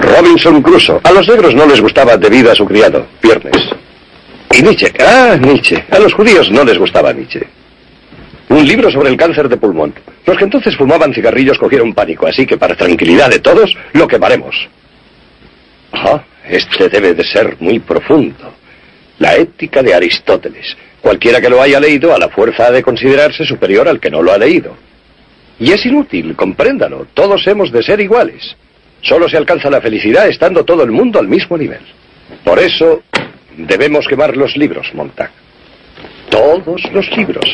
Robinson Crusoe. A los negros no les gustaba debido a su criado, Viernes. Y Nietzsche. Ah, Nietzsche. A los judíos no les gustaba Nietzsche. Un libro sobre el cáncer de pulmón. Los que entonces fumaban cigarrillos cogieron pánico, así que para tranquilidad de todos, lo quemaremos. Ah, este debe de ser muy profundo. La ética de Aristóteles. Cualquiera que lo haya leído, a la fuerza ha de considerarse superior al que no lo ha leído. Y es inútil, compréndalo. Todos hemos de ser iguales. Solo se alcanza la felicidad estando todo el mundo al mismo nivel. Por eso, debemos quemar los libros, Montag. Todos los libros.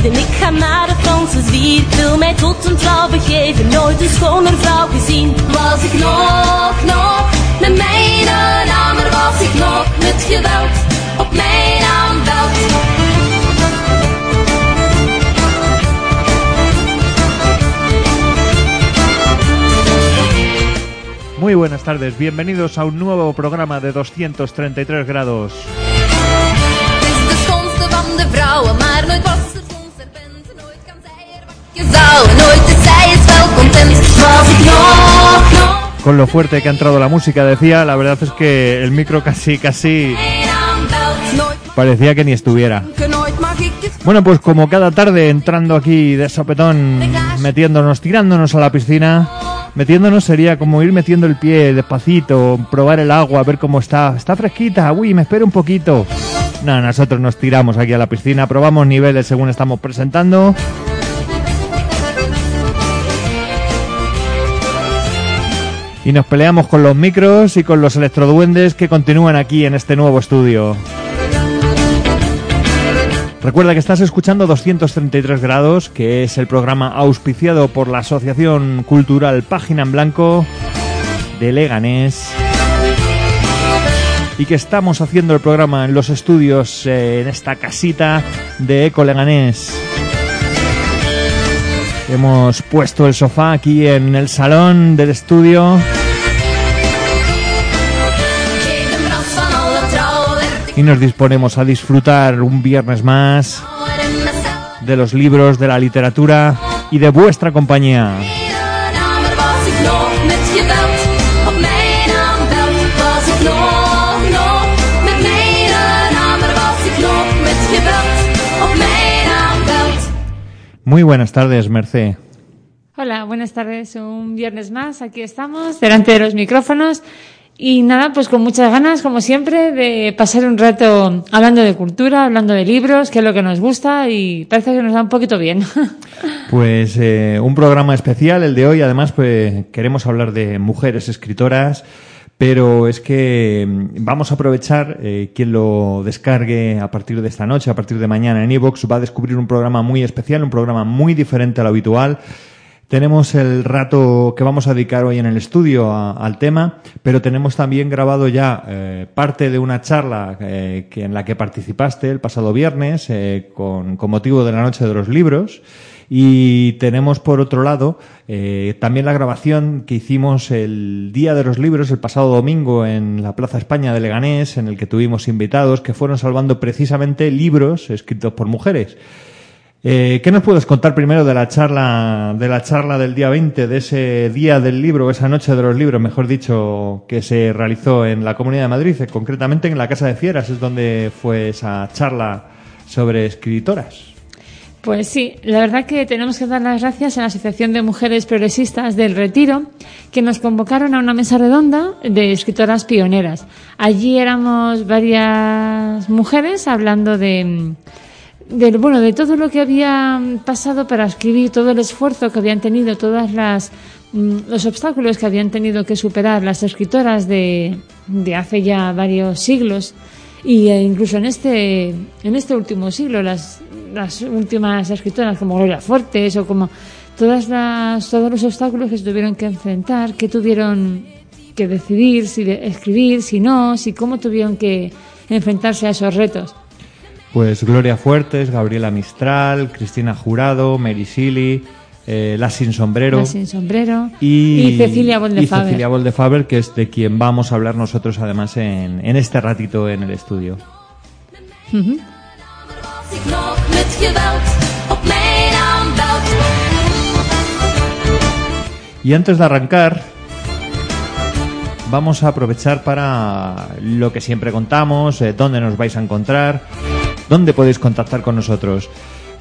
Ik ga naar de Franse zwier, wil mij tot een vrouw begeven, nooit een schoner vrouw gezien. Was ik nog, met mijn hamer was ik nog, met geweld, op mijn aanbeld. Muy buenas tardes, bienvenidos a un nuevo programa de 233 grados. Con lo fuerte que ha entrado la música, decía, la verdad es que el micro casi parecía que ni estuviera. Bueno, pues como cada tarde, entrando aquí de sopetón, metiéndonos, tirándonos a la piscina. Metiéndonos sería como ir metiendo el pie despacito, probar el agua, a ver cómo está. Está fresquita, uy, me espero un poquito. No, nosotros nos tiramos aquí a la piscina, probamos niveles según estamos presentando. Y nos peleamos con los micros y con los electroduendes que continúan aquí en este nuevo estudio. Recuerda que estás escuchando 233 grados, que es el programa auspiciado por la Asociación Cultural Página en Blanco de Leganés. Y que estamos haciendo el programa en los estudios, en esta casita de Eco Leganés. Hemos puesto el sofá aquí en el salón del estudio. Y nos disponemos a disfrutar un viernes más de los libros, de la literatura y de vuestra compañía. Muy buenas tardes, Mercé. Hola, buenas tardes. Un viernes más, aquí estamos, delante de los micrófonos. Y nada, pues con muchas ganas, como siempre, de pasar un rato hablando de cultura, hablando de libros, que es lo que nos gusta y parece que nos da un poquito bien. Pues un programa especial, el de hoy. Además, pues queremos hablar de mujeres escritoras. Pero es que vamos a aprovechar, quien lo descargue a partir de esta noche, a partir de mañana en iVoox, va a descubrir un programa muy especial, un programa muy diferente a lo habitual. Tenemos el rato que vamos a dedicar hoy en el estudio al tema, pero tenemos también grabado ya parte de una charla en la que participaste el pasado viernes con motivo de la Noche de los Libros. Y tenemos, por otro lado, también la grabación que hicimos el Día de los Libros, el pasado domingo, en la Plaza España de Leganés, en el que tuvimos invitados que fueron salvando precisamente libros escritos por mujeres. ¿Qué nos puedes contar primero de la charla del día 20, de ese día del libro, esa noche de los libros, mejor dicho, que se realizó en la Comunidad de Madrid, concretamente en la Casa de Fieras, es donde fue esa charla sobre escritoras? Pues sí, la verdad que tenemos que dar las gracias a la Asociación de Mujeres Progresistas del Retiro, que nos convocaron a una mesa redonda de escritoras pioneras. Allí éramos varias mujeres hablando de todo lo que había pasado para escribir, todo el esfuerzo que habían tenido, todas los obstáculos que habían tenido que superar las escritoras de hace ya varios siglos. Y incluso en este último siglo, las últimas escritoras como Gloria Fuertes o como todos los obstáculos que se tuvieron que enfrentar, que tuvieron que decidir si escribir, si no, si cómo tuvieron que enfrentarse a esos retos. Pues Gloria Fuertes, Gabriela Mistral, Cristina Jurado, Mary Silly, La Sin Sombrero y Cecilia Böhl de Faber, que es de quien vamos a hablar nosotros además en este ratito en el estudio. Uh-huh. Y antes de arrancar, vamos a aprovechar para lo que siempre contamos, dónde nos vais a encontrar, dónde podéis contactar con nosotros.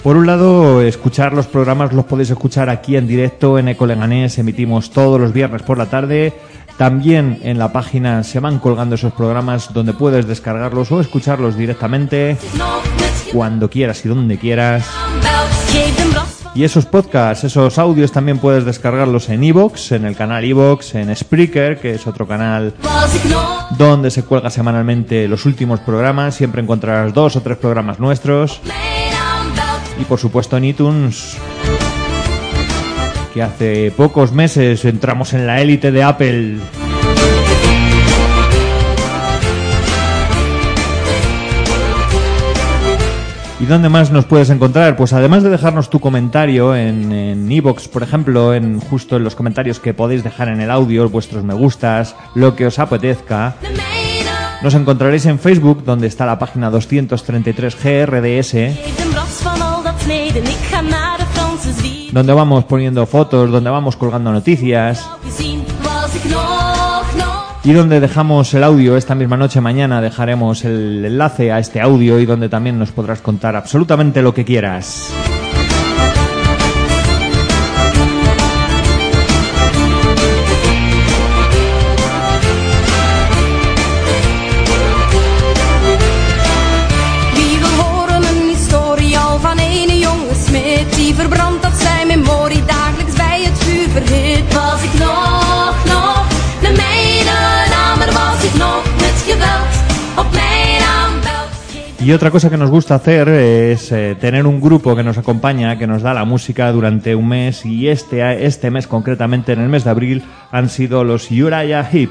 Por un lado, escuchar los programas los podéis escuchar aquí en directo en Eco Leganés, emitimos todos los viernes por la tarde. También en la página se van colgando esos programas donde puedes descargarlos o escucharlos directamente cuando quieras y donde quieras. Y esos podcasts, esos audios también puedes descargarlos en iVoox, en el canal iVoox, en Spreaker, que es otro canal donde se cuelga semanalmente los últimos programas. Siempre encontrarás 2 o 3 programas nuestros. Y por supuesto en iTunes, que hace pocos meses entramos en la élite de Apple. ¿Y dónde más nos puedes encontrar? Pues además de dejarnos tu comentario en iVoox, por ejemplo, justo en los comentarios que podéis dejar en el audio, vuestros me gustas, lo que os apetezca. Nos encontraréis en Facebook, donde está la página 233 GRDS. Donde vamos poniendo fotos, donde vamos colgando noticias y donde dejamos el audio. Esta misma noche, mañana, dejaremos el enlace a este audio y donde también nos podrás contar absolutamente lo que quieras. Y otra cosa que nos gusta hacer es tener un grupo que nos acompaña, que nos da la música durante un mes, y este mes concretamente, en el mes de abril, han sido los Uriah Heep.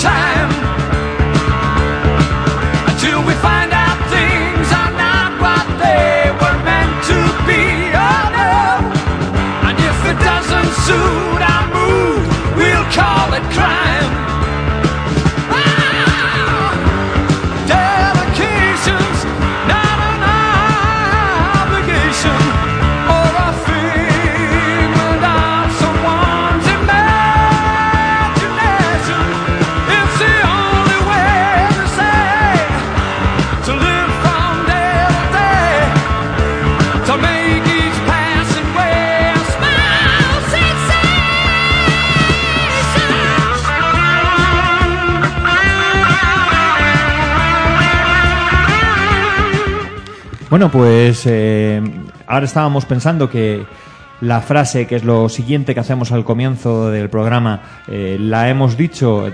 Time until we find out things Bueno, pues ahora estábamos pensando que la frase, que es lo siguiente que hacemos al comienzo del programa, la hemos dicho,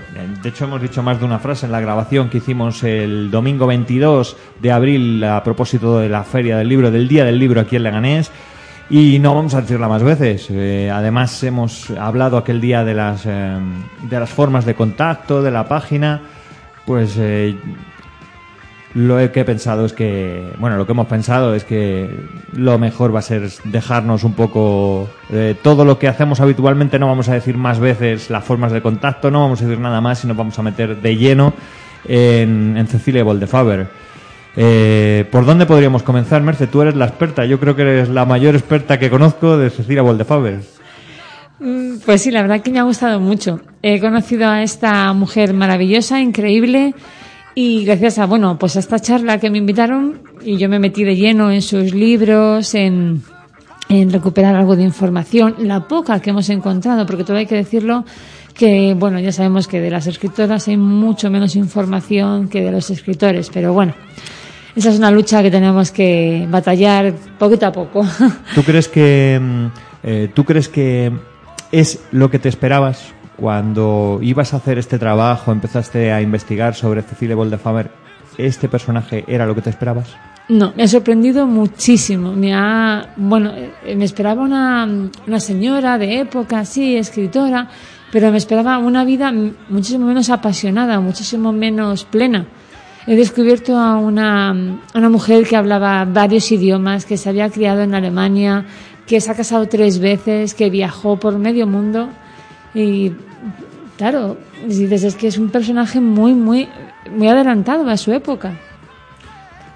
de hecho hemos dicho más de una frase en la grabación que hicimos el domingo 22 de abril a propósito de la Feria del Libro, del Día del Libro aquí en Leganés, y no vamos a decirla más veces. Además hemos hablado aquel día de las formas de contacto, de la página, pues... Lo que hemos pensado es que lo mejor va a ser dejarnos un poco todo lo que hacemos habitualmente. No vamos a decir más veces las formas de contacto, no vamos a decir nada más y nos vamos a meter de lleno en Cecilia Böhl de Faber. ¿Por dónde podríamos comenzar, Merce? Tú eres la experta, yo creo que eres la mayor experta que conozco de Cecilia Böhl de Faber. Pues sí, la verdad que me ha gustado mucho. He conocido a esta mujer maravillosa, increíble. Y gracias a, bueno, pues a esta charla que me invitaron, y yo me metí de lleno en sus libros, en recuperar algo de información, la poca que hemos encontrado, porque todo hay que decirlo, que bueno, ya sabemos que de las escritoras hay mucho menos información que de los escritores, pero bueno, esa es una lucha que tenemos que batallar poquito a poco. ¿Tú crees que es lo que te esperabas? Cuando ibas a hacer este trabajo, empezaste a investigar sobre Cecilia Böhl de Faber, ¿este personaje era lo que te esperabas? No, me ha sorprendido muchísimo. Me esperaba una señora de época, sí, escritora, pero me esperaba una vida muchísimo menos apasionada, muchísimo menos plena. He descubierto a una mujer que hablaba varios idiomas, que se había criado en Alemania, que se ha casado 3 veces, que viajó por medio mundo. Y claro, dices, es que es un personaje muy, muy, muy adelantado a su época.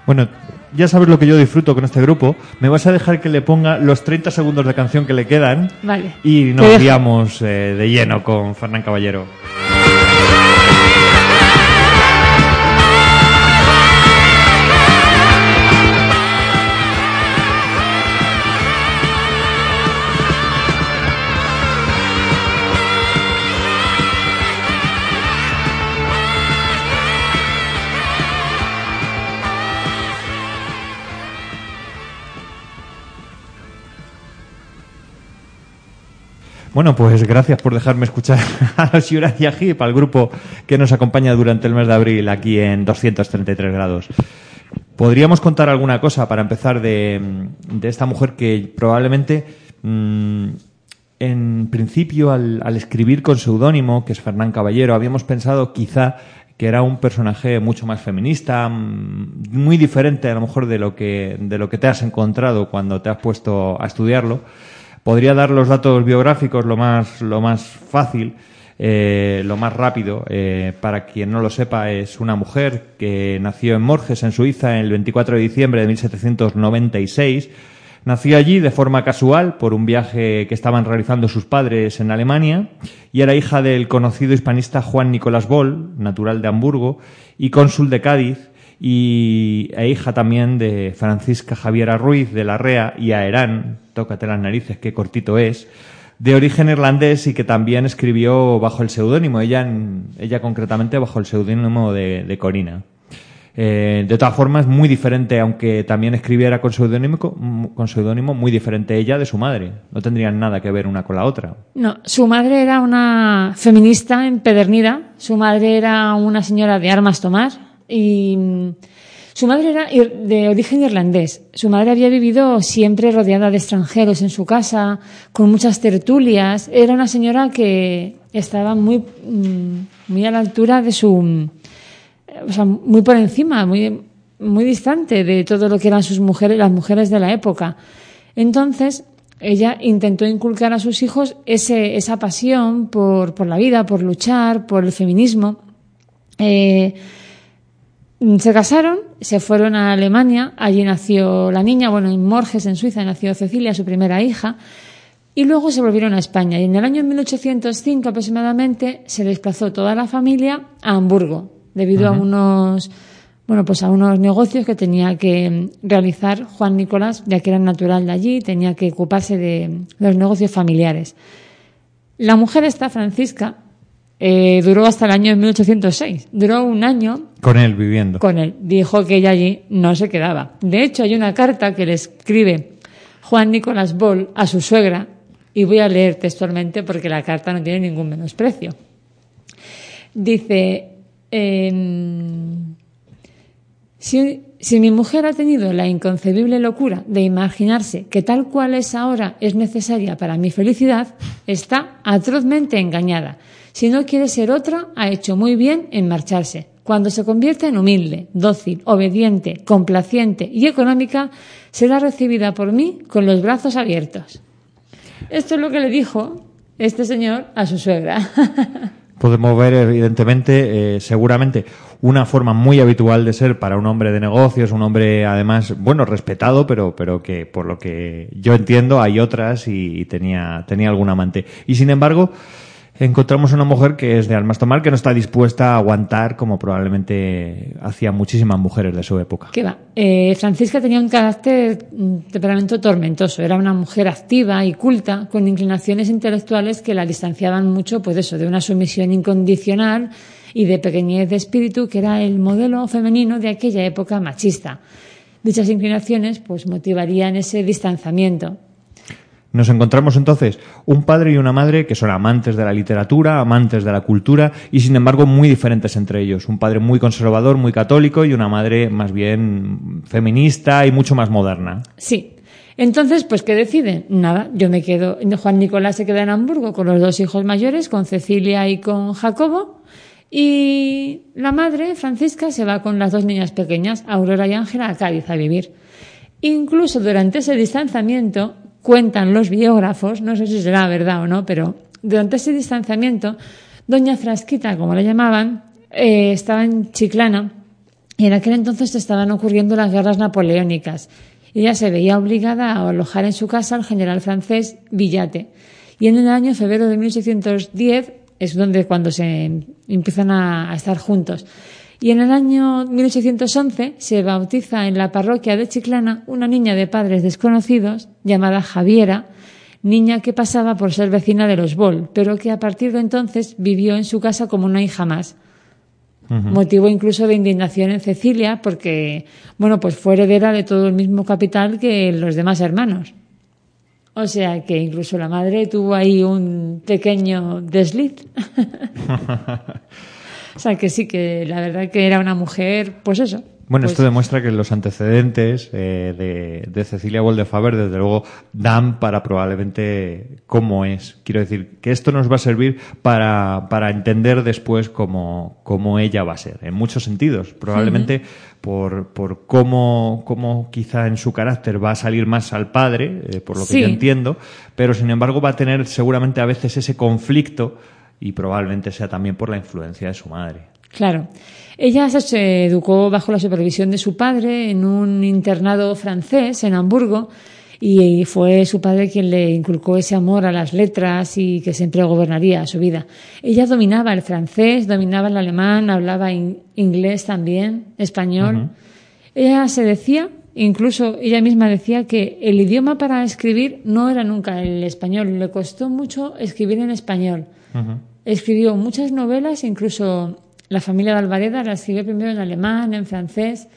Bueno, ya sabes lo que yo disfruto con este grupo. Me vas a dejar que le ponga los 30 segundos de canción que le quedan. Vale. Y nos guiamos de lleno con Fernán Caballero. Bueno, pues gracias por dejarme escuchar a los Uriah Heep, al grupo que nos acompaña durante el mes de abril aquí en 233 grados. ¿Podríamos contar alguna cosa para empezar de esta mujer que probablemente, en principio, al escribir con seudónimo, que es Fernán Caballero, habíamos pensado quizá que era un personaje mucho más feminista, muy diferente a lo mejor de lo que te has encontrado cuando te has puesto a estudiarlo? Podría dar los datos biográficos lo más fácil, lo más rápido. Para quien no lo sepa, es una mujer que nació en Morges, en Suiza, el 24 de diciembre de 1796. Nació allí de forma casual por un viaje que estaban realizando sus padres en Alemania, y era hija del conocido hispanista Juan Nicolás Böhl, natural de Hamburgo y cónsul de Cádiz, e hija también de Francisca Javiera Ruiz de la Rea y Aherán, tócate las narices, qué cortito es, de origen irlandés, y que también escribió bajo el seudónimo, ella concretamente bajo el seudónimo de Corina. De todas formas, muy diferente, aunque también escribiera con seudónimo, muy diferente ella de su madre. No tendrían nada que ver una con la otra. No, su madre era una feminista empedernida, su madre era una señora de armas tomar, y su madre era de origen irlandés. Su madre había vivido siempre rodeada de extranjeros en su casa, con muchas tertulias. Era una señora que estaba muy, muy a la altura de su... O sea, muy por encima, muy, muy distante de todo lo que eran sus mujeres, las mujeres de la época. Entonces, ella intentó inculcar a sus hijos esa pasión por la vida, por luchar, por el feminismo. Se casaron, se fueron a Alemania, allí nació la niña, en Morges, en Suiza, nació Cecilia, su primera hija, y luego se volvieron a España. Y en el año 1805 aproximadamente se desplazó toda la familia a Hamburgo, debido a unos negocios que tenía que realizar Juan Nicolás, ya que era natural de allí, tenía que ocuparse de los negocios familiares. La mujer esta, Francisca, Duró hasta el año 1806. Duró un año. Con él viviendo. Con él. Dijo que ella allí no se quedaba. De hecho, hay una carta que le escribe Juan Nicolás Böhl a su suegra, y voy a leer textualmente porque la carta no tiene ningún menosprecio. Dice: si mi mujer ha tenido la inconcebible locura de imaginarse que tal cual es ahora es necesaria para mi felicidad, está atrozmente engañada. Si no quiere ser otra, ha hecho muy bien en marcharse. Cuando se convierta en humilde, dócil, obediente, complaciente y económica, será recibida por mí con los brazos abiertos. Esto es lo que le dijo este señor a su suegra. Podemos ver, evidentemente, seguramente, una forma muy habitual de ser para un hombre de negocios, un hombre, además, bueno, respetado, pero que, por lo que yo entiendo, hay otras y tenía algún amante. Y, sin embargo, encontramos una mujer que es de almas tomar, que no está dispuesta a aguantar, como probablemente hacían muchísimas mujeres de su época. ¿Qué va? Francisca tenía un carácter, un temperamento tormentoso. Era una mujer activa y culta, con inclinaciones intelectuales que la distanciaban mucho, pues eso, de una sumisión incondicional y de pequeñez de espíritu, que era el modelo femenino de aquella época machista. Dichas inclinaciones, pues, motivarían ese distanciamiento. Nos encontramos entonces un padre y una madre que son amantes de la literatura, amantes de la cultura y, sin embargo, muy diferentes entre ellos. Un padre muy conservador, muy católico, y una madre más bien feminista y mucho más moderna. Sí. Entonces, pues, ¿qué deciden? Nada, yo me quedo. Juan Nicolás se queda en Hamburgo con los dos hijos mayores, con Cecilia y con Jacobo. Y la madre, Francisca, se va con las dos niñas pequeñas, Aurora y Ángela, a Cádiz a vivir. Incluso durante ese distanciamiento, cuentan los biógrafos, no sé si será verdad o no, pero durante ese distanciamiento, doña Frasquita, como la llamaban, estaba en Chiclana, y en aquel entonces estaban ocurriendo las guerras napoleónicas. Ella se veía obligada a alojar en su casa al general francés Villate. Y en el año febrero de 1610 es cuando se empiezan a estar juntos. Y en el año 1811 se bautiza en la parroquia de Chiclana una niña de padres desconocidos llamada Javiera, niña que pasaba por ser vecina de los Böhl, pero que a partir de entonces vivió en su casa como una hija más. Uh-huh. Motivo incluso de indignación en Cecilia porque, bueno, pues fue heredera de todo el mismo capital que los demás hermanos. O sea que incluso la madre tuvo ahí un pequeño desliz. O sea, que sí, que la verdad que era una mujer, pues eso. Bueno, pues esto demuestra que los antecedentes de Cecilia Böhl de Faber, desde luego, dan para probablemente cómo es. Quiero decir, que esto nos va a servir para entender después cómo ella va a ser, en muchos sentidos. Probablemente por cómo quizá en su carácter va a salir más al padre, por lo que yo entiendo, pero sin embargo va a tener seguramente a veces ese conflicto, y probablemente sea también por la influencia de su madre. Claro. Ella se educó bajo la supervisión de su padre en un internado francés en Hamburgo, y fue su padre quien le inculcó ese amor a las letras y que siempre gobernaría su vida. Ella dominaba el francés, dominaba el alemán, hablaba inglés también, español. Uh-huh. Ella se decía, incluso ella misma decía, que el idioma para escribir no era nunca el español. Le costó mucho escribir en español. Uh-huh. Escribió muchas novelas, incluso La familia de Alvareda la escribió primero en alemán, en francés,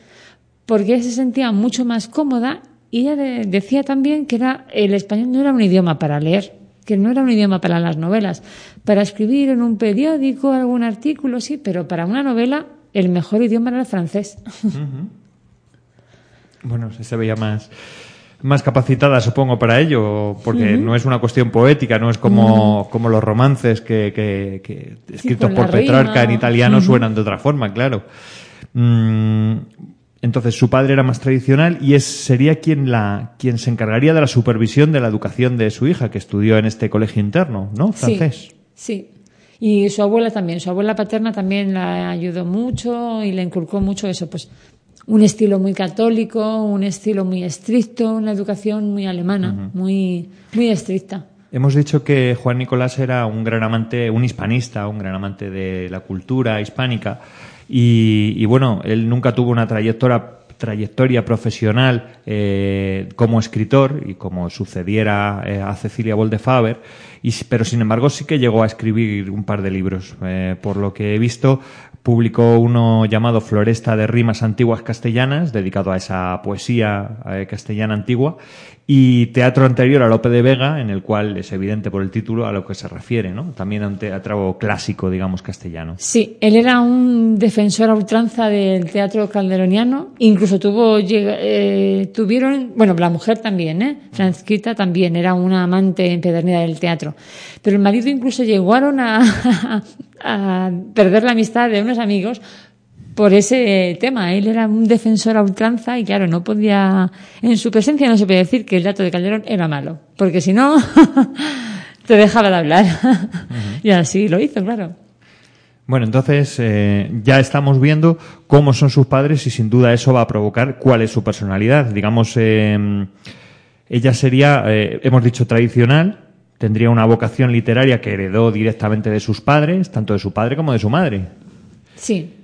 porque ella se sentía mucho más cómoda, y ella decía también que el español no era un idioma para leer, que no era un idioma para las novelas. Para escribir en un periódico, algún artículo, sí, pero para una novela el mejor idioma era el francés. Uh-huh. Bueno, se veía más capacitada, supongo, para ello, porque no es una cuestión poética, no es como los romances que escritos por Petrarca en italiano suenan de otra forma, claro. Entonces, su padre era más tradicional y sería quien se encargaría de la supervisión de la educación de su hija, que estudió en este colegio interno, ¿no? Francés. Sí. Y su abuela también, su abuela paterna también la ayudó mucho y le inculcó mucho eso, pues un estilo muy católico, un estilo muy estricto, una educación muy alemana, muy, muy estricta. Hemos dicho que Juan Nicolás era un gran amante, un hispanista, un gran amante de la cultura hispánica, y bueno, él nunca tuvo una trayectoria profesional como escritor, y como sucediera a Cecilia Böhl de Faber, pero sin embargo sí que llegó a escribir un par de libros. Por lo que he visto, publicó uno llamado Floresta de rimas antiguas castellanas, dedicado a esa poesía castellana antigua, y Teatro anterior a Lope de Vega, en el cual es evidente por el título a lo que se refiere, ¿no? También a un teatro clásico, digamos, castellano. Sí, él era un defensor a ultranza del teatro calderoniano. Incluso tuvieron, la mujer también, Francisca también era una amante empedernida del teatro. Pero el marido incluso llegaron a perder la amistad de unos amigos por ese tema. Él era un defensor a ultranza y claro, no podía, en su presencia no se podía decir que el dato de Calderón era malo, porque si no te dejaba de hablar. Uh-huh. Y así lo hizo, claro. Bueno, entonces ya estamos viendo cómo son sus padres y sin duda eso va a provocar cuál es su personalidad. Digamos, ella sería, hemos dicho, tradicional. Tendría una vocación literaria que heredó directamente de sus padres, tanto de su padre como de su madre. Sí.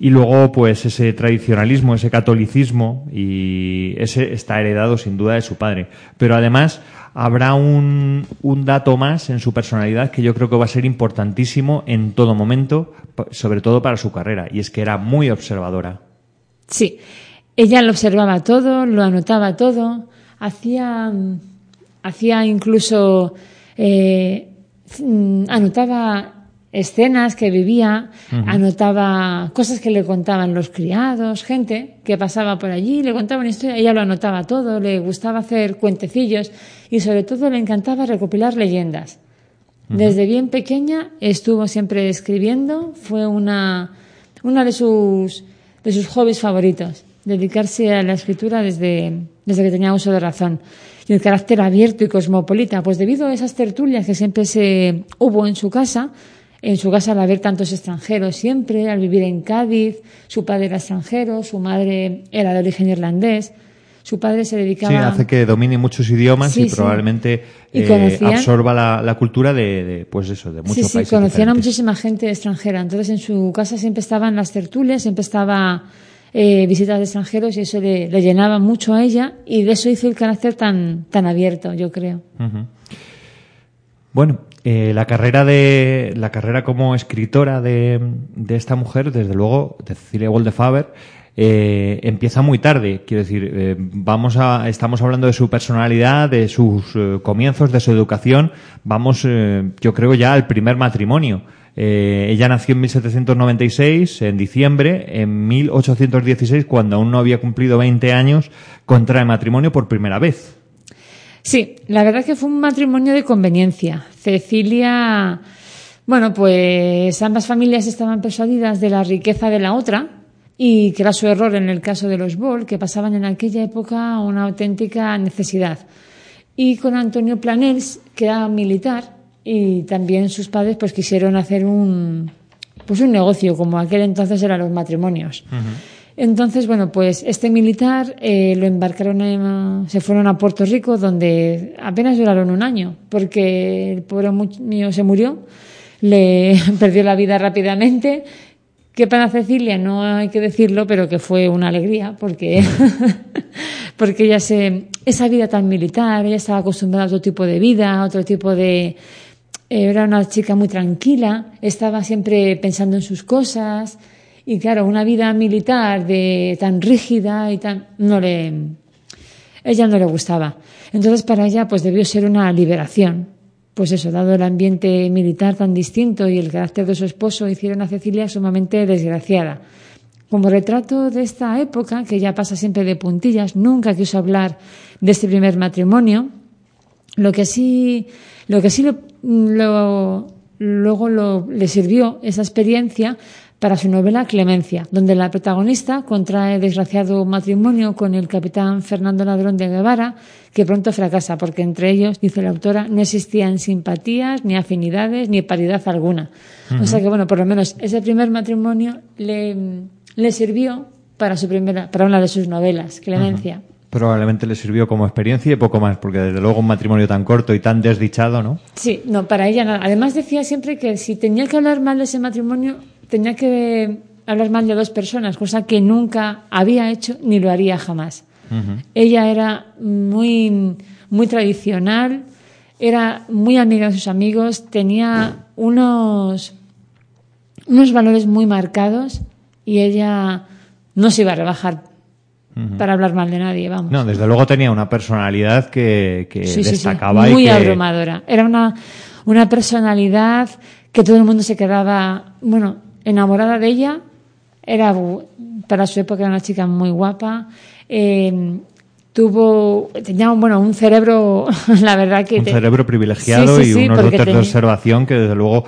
Y luego, pues, ese tradicionalismo, ese catolicismo, y ese está heredado sin duda de su padre. Pero además habrá un dato más en su personalidad que yo creo que va a ser importantísimo en todo momento, sobre todo para su carrera, y es que era muy observadora. Sí, ella lo observaba todo, lo anotaba todo, hacía incluso, anotaba escenas que vivía, uh-huh. Anotaba cosas que le contaban los criados, gente que pasaba por allí, le contaba una historia, ella lo anotaba todo, le gustaba hacer cuentecillos y sobre todo le encantaba recopilar leyendas. Uh-huh. Desde bien pequeña estuvo siempre escribiendo, fue una de sus hobbies favoritos, dedicarse a la escritura desde que tenía uso de razón. Y el carácter abierto y cosmopolita, pues debido a esas tertulias que siempre se hubo en su casa. En su casa, al haber tantos extranjeros siempre, al vivir en Cádiz, su padre era extranjero, su madre era de origen irlandés, su padre se dedicaba... Sí, hace que domine muchos idiomas y probablemente absorba la cultura de muchos países. Sí, conocían diferentes. A muchísima gente extranjera. Entonces, en su casa siempre estaban las tertulias, siempre estaba visitas de extranjeros y eso le llenaba mucho a ella y de eso hizo el carácter tan abierto, yo creo. Uh-huh. Bueno, la carrera como escritora de esta mujer, desde luego, de Cecilia Böhl de Faber, empieza muy tarde. Quiero decir, estamos hablando de su personalidad, de sus comienzos, de su educación. Vamos, yo creo ya al primer matrimonio. Ella nació en 1796, en diciembre. En 1816, cuando aún no había cumplido 20 años, contrae matrimonio por primera vez. Sí, la verdad es que fue un matrimonio de conveniencia. Cecilia, bueno, pues ambas familias estaban persuadidas de la riqueza de la otra y que era su error en el caso de los Böhl, que pasaban en aquella época una auténtica necesidad. Y con Antonio Planells, que era militar, y también sus padres pues quisieron hacer un negocio, como aquel entonces eran los matrimonios. Uh-huh. Entonces, bueno, pues este militar lo embarcaron, se fueron a Puerto Rico, donde apenas duraron un año, porque el pobre mío se murió, le perdió la vida rápidamente, que para Cecilia no hay que decirlo, pero que fue una alegría, porque ella esa vida tan militar, ella estaba acostumbrada a otro tipo de vida, a otro tipo de... Era una chica muy tranquila, estaba siempre pensando en sus cosas... Y claro, una vida militar tan rígida y tan ella no le gustaba. Entonces para ella pues debió ser una liberación. Pues eso, dado el ambiente militar tan distinto y el carácter de su esposo, hicieron a Cecilia sumamente desgraciada. Como retrato de esta época, que ya pasa siempre de puntillas, nunca quiso hablar de este primer matrimonio. Luego le sirvió esa experiencia para su novela Clemencia, donde la protagonista contrae desgraciado matrimonio con el capitán Fernando Ladrón de Guevara, que pronto fracasa, porque entre ellos, dice la autora, no existían simpatías, ni afinidades, ni paridad alguna. Uh-huh. O sea que, bueno, por lo menos ese primer matrimonio le sirvió para una de sus novelas, Clemencia. Uh-huh. Probablemente le sirvió como experiencia y poco más, porque desde luego un matrimonio tan corto y tan desdichado, ¿no? Sí, no, para ella nada. Además decía siempre que si tenía que hablar mal de ese matrimonio, tenía que hablar mal de dos personas, cosa que nunca había hecho ni lo haría jamás. Uh-huh. Ella era muy, muy tradicional, era muy amiga de sus amigos, tenía unos valores muy marcados y ella no se iba a rebajar para hablar mal de nadie, vamos. No, desde luego tenía una personalidad que sí, destacaba. Sí, sí. Muy abrumadora. Era una personalidad que todo el mundo se quedaba, bueno, enamorada de ella. Era, para su época, era una chica muy guapa. Tenía un cerebro, la verdad que... Cerebro privilegiado, sí, y unos dotes de observación que, desde luego,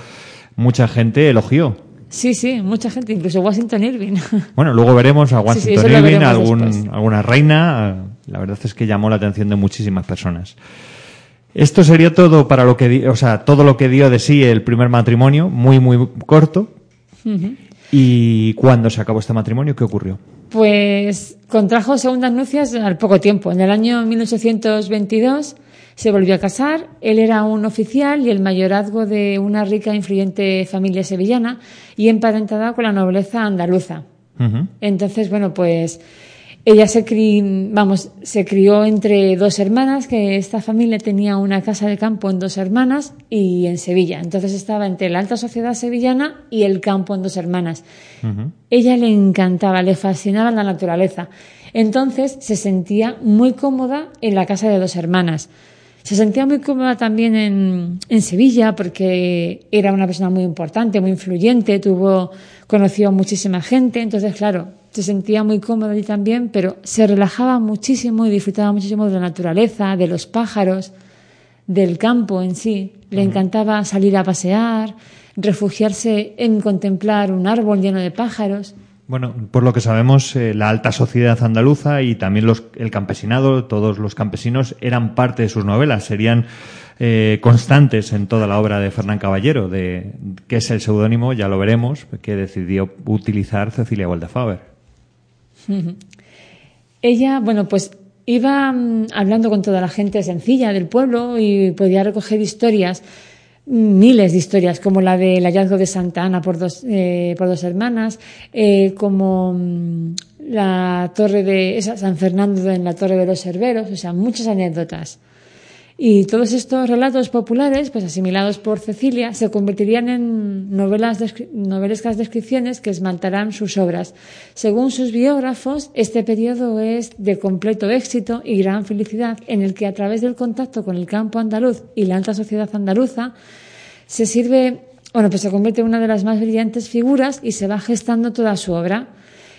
mucha gente elogió. Sí, sí, mucha gente, incluso Washington Irving. Bueno, luego veremos a Washington Irving, alguna reina. La verdad es que llamó la atención de muchísimas personas. Esto sería todo para lo que, todo lo que dio de sí el primer matrimonio, muy, muy corto. Uh-huh. ¿Y cuándo se acabó este matrimonio? ¿Qué ocurrió? Pues contrajo segundas nupcias al poco tiempo. En el año 1822 se volvió a casar. Él era un oficial y el mayorazgo de una rica e influyente familia sevillana y emparentada con la nobleza andaluza. Uh-huh. Entonces, pues ella se crió entre dos hermanas, que esta familia tenía una casa de campo en Dos Hermanas y en Sevilla. Entonces estaba entre la alta sociedad sevillana y el campo en Dos Hermanas. Uh-huh. Ella le encantaba, le fascinaba la naturaleza. Entonces se sentía muy cómoda en la casa de Dos Hermanas. Se sentía muy cómoda también en Sevilla, porque era una persona muy importante, muy influyente, conoció a muchísima gente. Entonces, claro, se sentía muy cómoda allí también, pero se relajaba muchísimo y disfrutaba muchísimo de la naturaleza, de los pájaros, del campo en sí. Le encantaba salir a pasear, refugiarse en contemplar un árbol lleno de pájaros. Bueno, por lo que sabemos, la alta sociedad andaluza y también el campesinado, todos los campesinos, eran parte de sus novelas, serían constantes en toda la obra de Fernán Caballero, que es el seudónimo, ya lo veremos, que decidió utilizar Cecilia Böhl de Faber. Ella, iba hablando con toda la gente sencilla del pueblo y podía recoger historias. Miles de historias, como la del hallazgo de Santa Ana por Dos Hermanas, como la torre de San Fernando en la Torre de los Cerberos, muchas anécdotas. Y todos estos relatos populares, asimilados por Cecilia, se convertirían en novelescas descripciones que esmaltarán sus obras. Según sus biógrafos, este periodo es de completo éxito y gran felicidad, en el que, a través del contacto con el campo andaluz y la alta sociedad andaluza, se convierte en una de las más brillantes figuras y se va gestando toda su obra.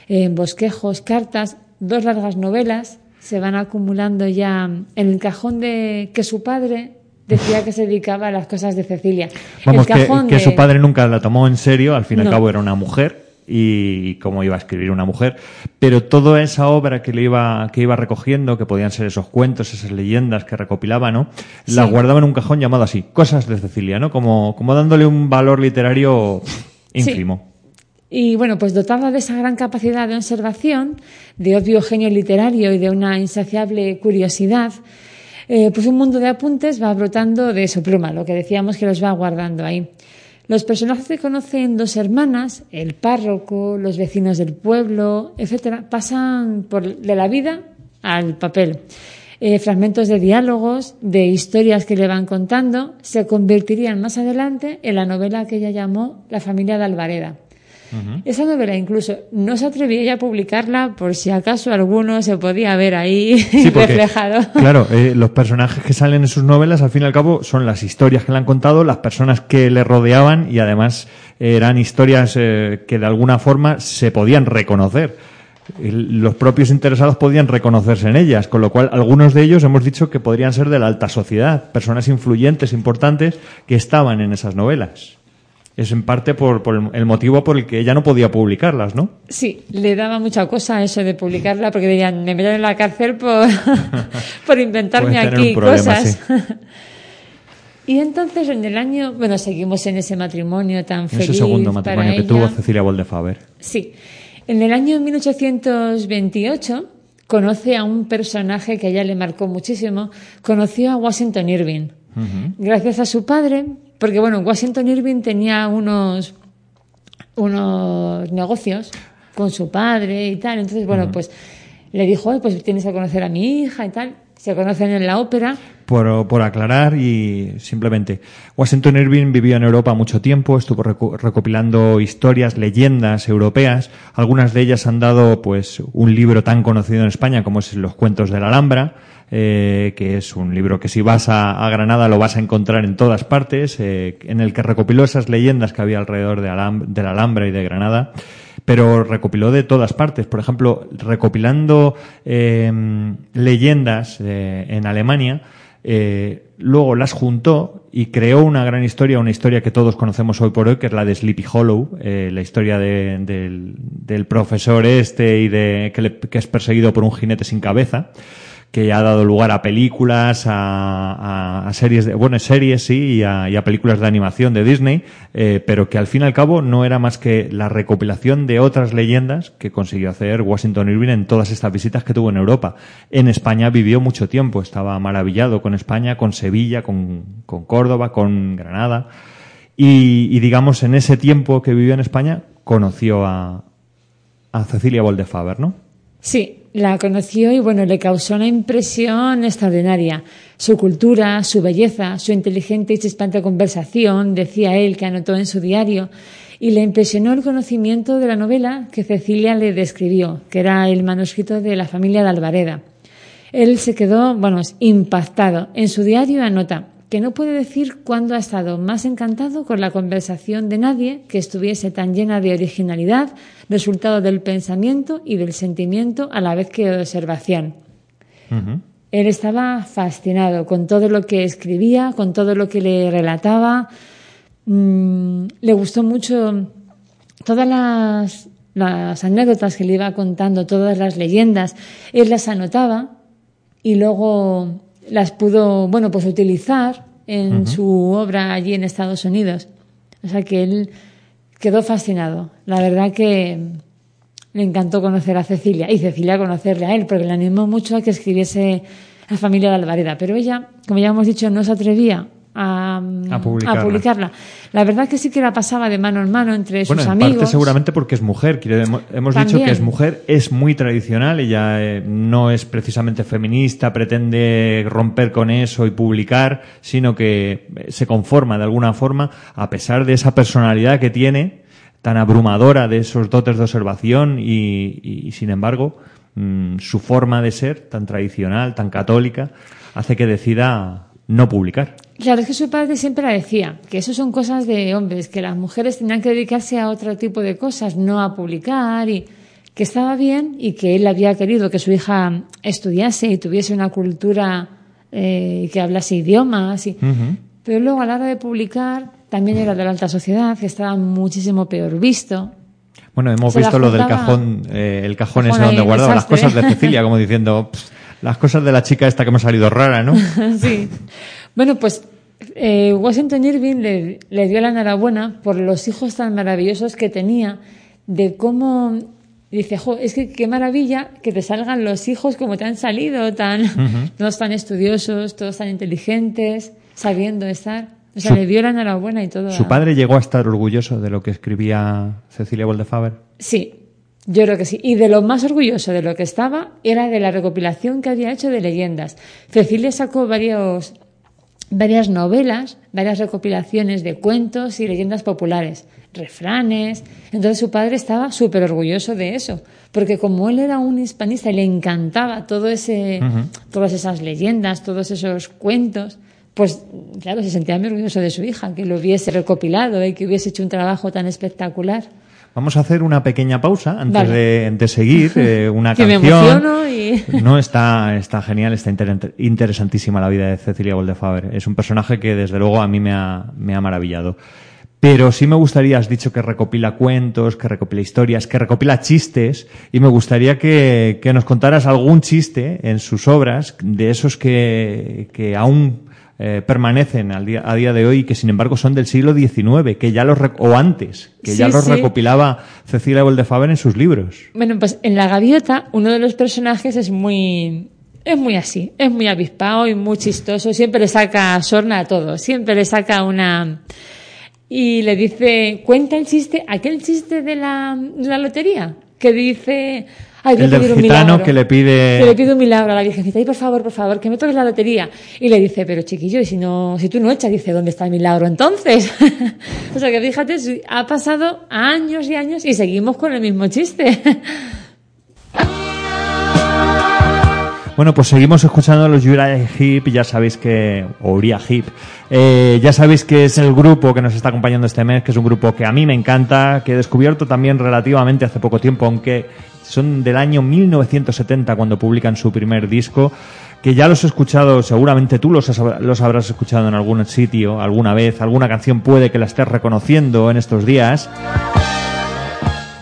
En bosquejos, cartas, dos largas novelas se van acumulando ya en el cajón que su padre decía que se dedicaba a las cosas de Cecilia. Vamos, que su padre nunca la tomó en serio, al fin y al cabo era una mujer, y cómo iba a escribir una mujer, pero toda esa obra que iba recogiendo, que podían ser esos cuentos, esas leyendas que recopilaba, ¿no? Sí. La guardaba en un cajón llamado así, Cosas de Cecilia, ¿no? Como dándole un valor literario ínfimo. Sí. Y dotada de esa gran capacidad de observación, de obvio genio literario y de una insaciable curiosidad, un mundo de apuntes va brotando de su pluma, lo que decíamos que los va guardando ahí. Los personajes que conocen Dos Hermanas, el párroco, los vecinos del pueblo, etcétera, pasan de la vida al papel. Fragmentos de diálogos, de historias que le van contando, se convertirían más adelante en la novela que ella llamó La familia de Alvareda. Uh-huh. Esa novela incluso no se atrevía ya a publicarla, por si acaso alguno se podía ver ahí reflejado. Claro, los personajes que salen en sus novelas, al fin y al cabo, son las historias que le han contado, las personas que le rodeaban, y además eran historias que de alguna forma se podían reconocer. Los propios interesados podían reconocerse en ellas, con lo cual algunos de ellos hemos dicho que podrían ser de la alta sociedad, personas influyentes, importantes, que estaban en esas novelas. Es en parte por el motivo por el que ella no podía publicarlas, ¿no? Sí, le daba mucha cosa eso de publicarla, porque decían, me meten en la cárcel por inventarme aquí problema, cosas. Sí. Y entonces en el año... seguimos en ese matrimonio tan feliz. Ese segundo matrimonio que tuvo Cecilia Böhl de Faber. Sí. En el año 1828 conoce a un personaje que a ella le marcó muchísimo. Conoció a Washington Irving. Uh-huh. Gracias a su padre... Porque, Washington Irving tenía unos negocios con su padre y tal. Entonces, le dijo, tienes que conocer a mi hija y tal. Se conocen en la ópera. Por aclarar y simplemente. Washington Irving vivió en Europa mucho tiempo, estuvo recopilando historias, leyendas europeas. Algunas de ellas han dado pues un libro tan conocido en España como es Los cuentos de la Alhambra, que es un libro que si vas a Granada lo vas a encontrar en todas partes, en el que recopiló esas leyendas que había alrededor de la Alhambra y de Granada. Pero recopiló de todas partes. Por ejemplo, recopilando leyendas en Alemania, luego las juntó y creó una gran historia, una historia que todos conocemos hoy por hoy, que es la de Sleepy Hollow, la historia del profesor este y que es perseguido por un jinete sin cabeza, que ha dado lugar a películas, a series, series sí, y a películas de animación de Disney, pero que al fin y al cabo no era más que la recopilación de otras leyendas que consiguió hacer Washington Irving en todas estas visitas que tuvo en Europa. En España vivió mucho tiempo, estaba maravillado con España, con Sevilla, con Córdoba, con Granada, y digamos en ese tiempo que vivió en España conoció a Cecilia Böhl de Faber, ¿no? Sí. La conoció y, bueno, le causó una impresión extraordinaria. Su cultura, su belleza, su inteligente y chispante conversación, decía él, que anotó en su diario, y le impresionó el conocimiento de la novela que Cecilia le describió, que era el manuscrito de La familia de Alvareda. Él se quedó, impactado. En su diario anota que no puede decir cuándo ha estado más encantado con la conversación de nadie que estuviese tan llena de originalidad, resultado del pensamiento y del sentimiento a la vez que de observación. Uh-huh. Él estaba fascinado con todo lo que escribía, con todo lo que le relataba. Le gustó mucho todas las anécdotas que le iba contando, todas las leyendas. Él las anotaba y luego las pudo, utilizar en uh-huh. su obra allí en Estados Unidos. O sea que él quedó fascinado. La verdad que le encantó conocer a Cecilia y Cecilia conocerle a él, porque le animó mucho a que escribiese La familia de Alvareda. Pero ella, como ya hemos dicho, no se atrevía a publicarla. La verdad que sí que la pasaba de mano en mano entre sus amigos. Parte seguramente porque es mujer. Hemos También. Dicho que es mujer, es muy tradicional. Ella no es precisamente feminista, pretende romper con eso y publicar, sino que se conforma de alguna forma, a pesar de esa personalidad que tiene, tan abrumadora, de esos dotes de observación y sin embargo, su forma de ser tan tradicional, tan católica, hace que decida no publicar. Claro, es que su padre siempre la decía, que eso son cosas de hombres, que las mujeres tenían que dedicarse a otro tipo de cosas, no a publicar, y que estaba bien y que él había querido que su hija estudiase y tuviese una cultura que hablase idiomas. Uh-huh. Pero luego a la hora de publicar también era de la alta sociedad, que estaba muchísimo peor visto. Bueno, hemos visto lo del cajón, el cajón ese donde guardaba las cosas de Cecilia, como diciendo, las cosas de la chica esta que me ha salido rara, ¿no? Sí. Bueno, pues Washington Irving le dio la enhorabuena por los hijos tan maravillosos que tenía, de cómo dice, es que qué maravilla que te salgan los hijos como te han salido, uh-huh. todos tan estudiosos, todos tan inteligentes, sabiendo estar. O sea, le dio la enhorabuena y todo. ¿Su padre llegó a estar orgulloso de lo que escribía Cecilia Böhl de Faber? Sí. Yo creo que sí. Y de lo más orgulloso de lo que estaba era de la recopilación que había hecho de leyendas. Cecilia sacó varias novelas, varias recopilaciones de cuentos y leyendas populares, refranes. Entonces su padre estaba súper orgulloso de eso, porque como él era un hispanista y le encantaba uh-huh. todas esas leyendas, todos esos cuentos, pues claro, se sentía muy orgulloso de su hija, que lo hubiese recopilado y que hubiese hecho un trabajo tan espectacular. Vamos a hacer una pequeña pausa antes de seguir una canción. Me emociono y... No, está genial, está interesantísima la vida de Cecilia Böhl de Faber. Es un personaje que desde luego a mí me ha maravillado. Pero sí me gustaría, has dicho que recopila cuentos, que recopila historias, que recopila chistes, y me gustaría que nos contaras algún chiste en sus obras, de esos que aún permanecen a día de hoy y que sin embargo son del siglo XIX, que ya los recopilaba Cecilia Böhl de Faber en sus libros. Bueno, pues en La Gaviota uno de los personajes es muy así, es muy avispado y muy chistoso, siempre le saca sorna a todo, siempre le saca una, y le dice, cuenta el chiste, aquel chiste de la lotería, que dice, Ay, el del gitano que le pide un milagro a la Virgencita. Y por favor, que me toques la lotería. Y le dice, pero chiquillo, y si tú no echas, dice, ¿dónde está el milagro entonces? O sea que fíjate, ha pasado años y años y seguimos con el mismo chiste. Bueno, pues seguimos escuchando a los Uriah Heep, ya sabéis que es el grupo que nos está acompañando este mes, que es un grupo que a mí me encanta, que he descubierto también relativamente hace poco tiempo, aunque son del año 1970 cuando publican su primer disco, que ya los he escuchado, seguramente tú los habrás escuchado en algún sitio, alguna vez, alguna canción puede que la estés reconociendo en estos días,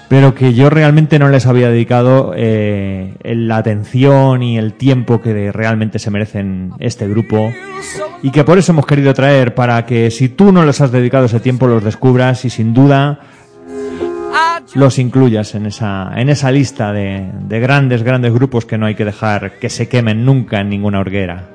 pero que yo realmente no les había dedicado la atención y el tiempo que realmente se merecen este grupo, y que por eso hemos querido traer, para que si tú no les has dedicado ese tiempo los descubras y sin duda los incluyas en esa lista de grandes grupos que no hay que dejar que se quemen nunca en ninguna hoguera.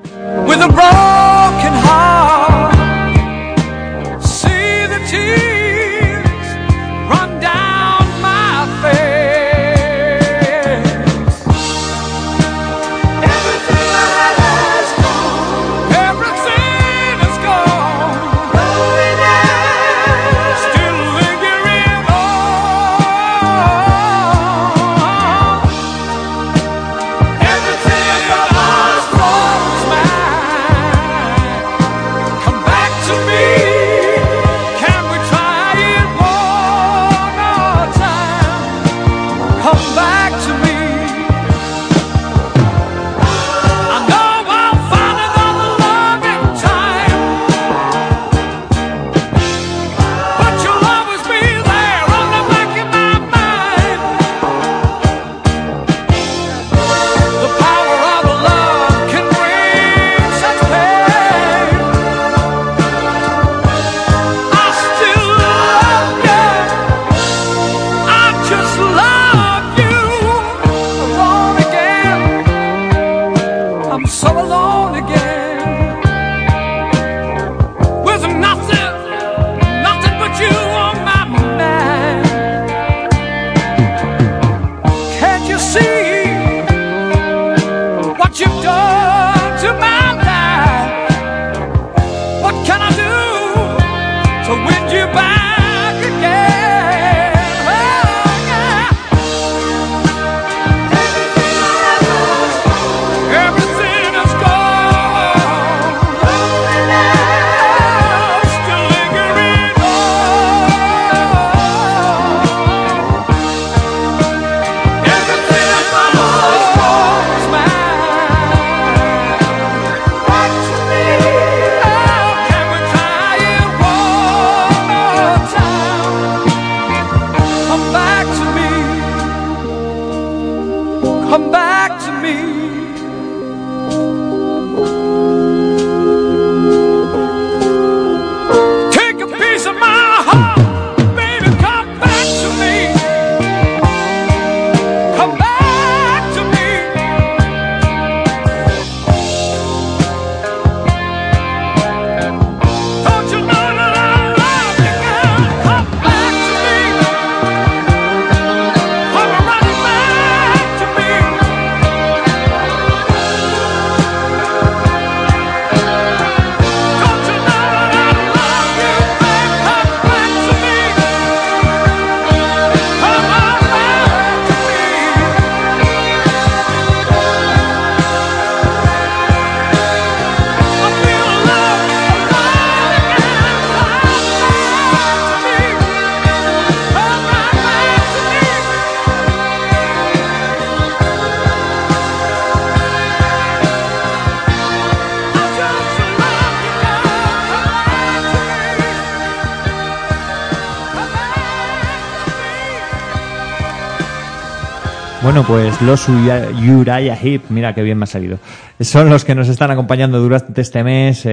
Bueno, pues los Uriah Heep, mira qué bien me ha salido. Son los que nos están acompañando durante este mes,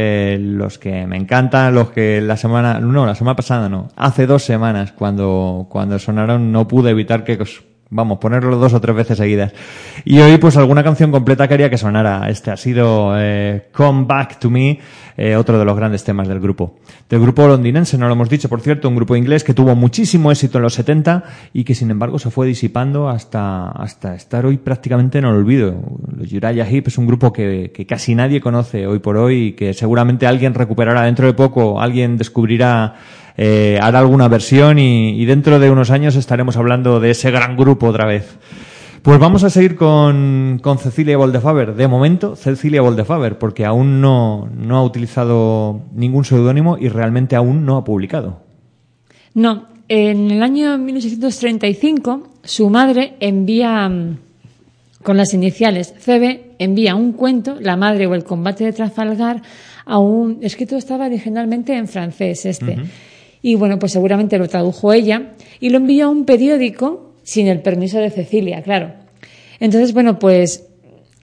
los que me encantan, los que la semana pasada no, hace 2 semanas cuando sonaron no pude evitar que Vamos, ponerlo 2 o 3 veces seguidas. Y hoy, pues, alguna canción completa quería que sonara. Este ha sido Come Back to Me, otro de los grandes temas del grupo. Del grupo londinense, no lo hemos dicho, por cierto, un grupo inglés que tuvo muchísimo éxito en los 70 y que, sin embargo, se fue disipando hasta estar hoy prácticamente en el olvido. Los Uriah Heep es un grupo que casi nadie conoce hoy por hoy y que seguramente alguien recuperará dentro de poco, alguien descubrirá... hará alguna versión y dentro de unos años estaremos hablando de ese gran grupo otra vez. Pues vamos a seguir con Cecilia Böhl de Faber. De momento, Cecilia Böhl de Faber, porque aún no ha utilizado ningún seudónimo y realmente aún no ha publicado. No, en el año 1835 su madre envía, con las iniciales CB, envía un cuento, La madre o el combate de Trafalgar, a un escrito estaba originalmente en francés este. Uh-huh. Y bueno, pues seguramente lo tradujo ella y lo envió a un periódico sin el permiso de Cecilia, claro. Entonces, bueno, pues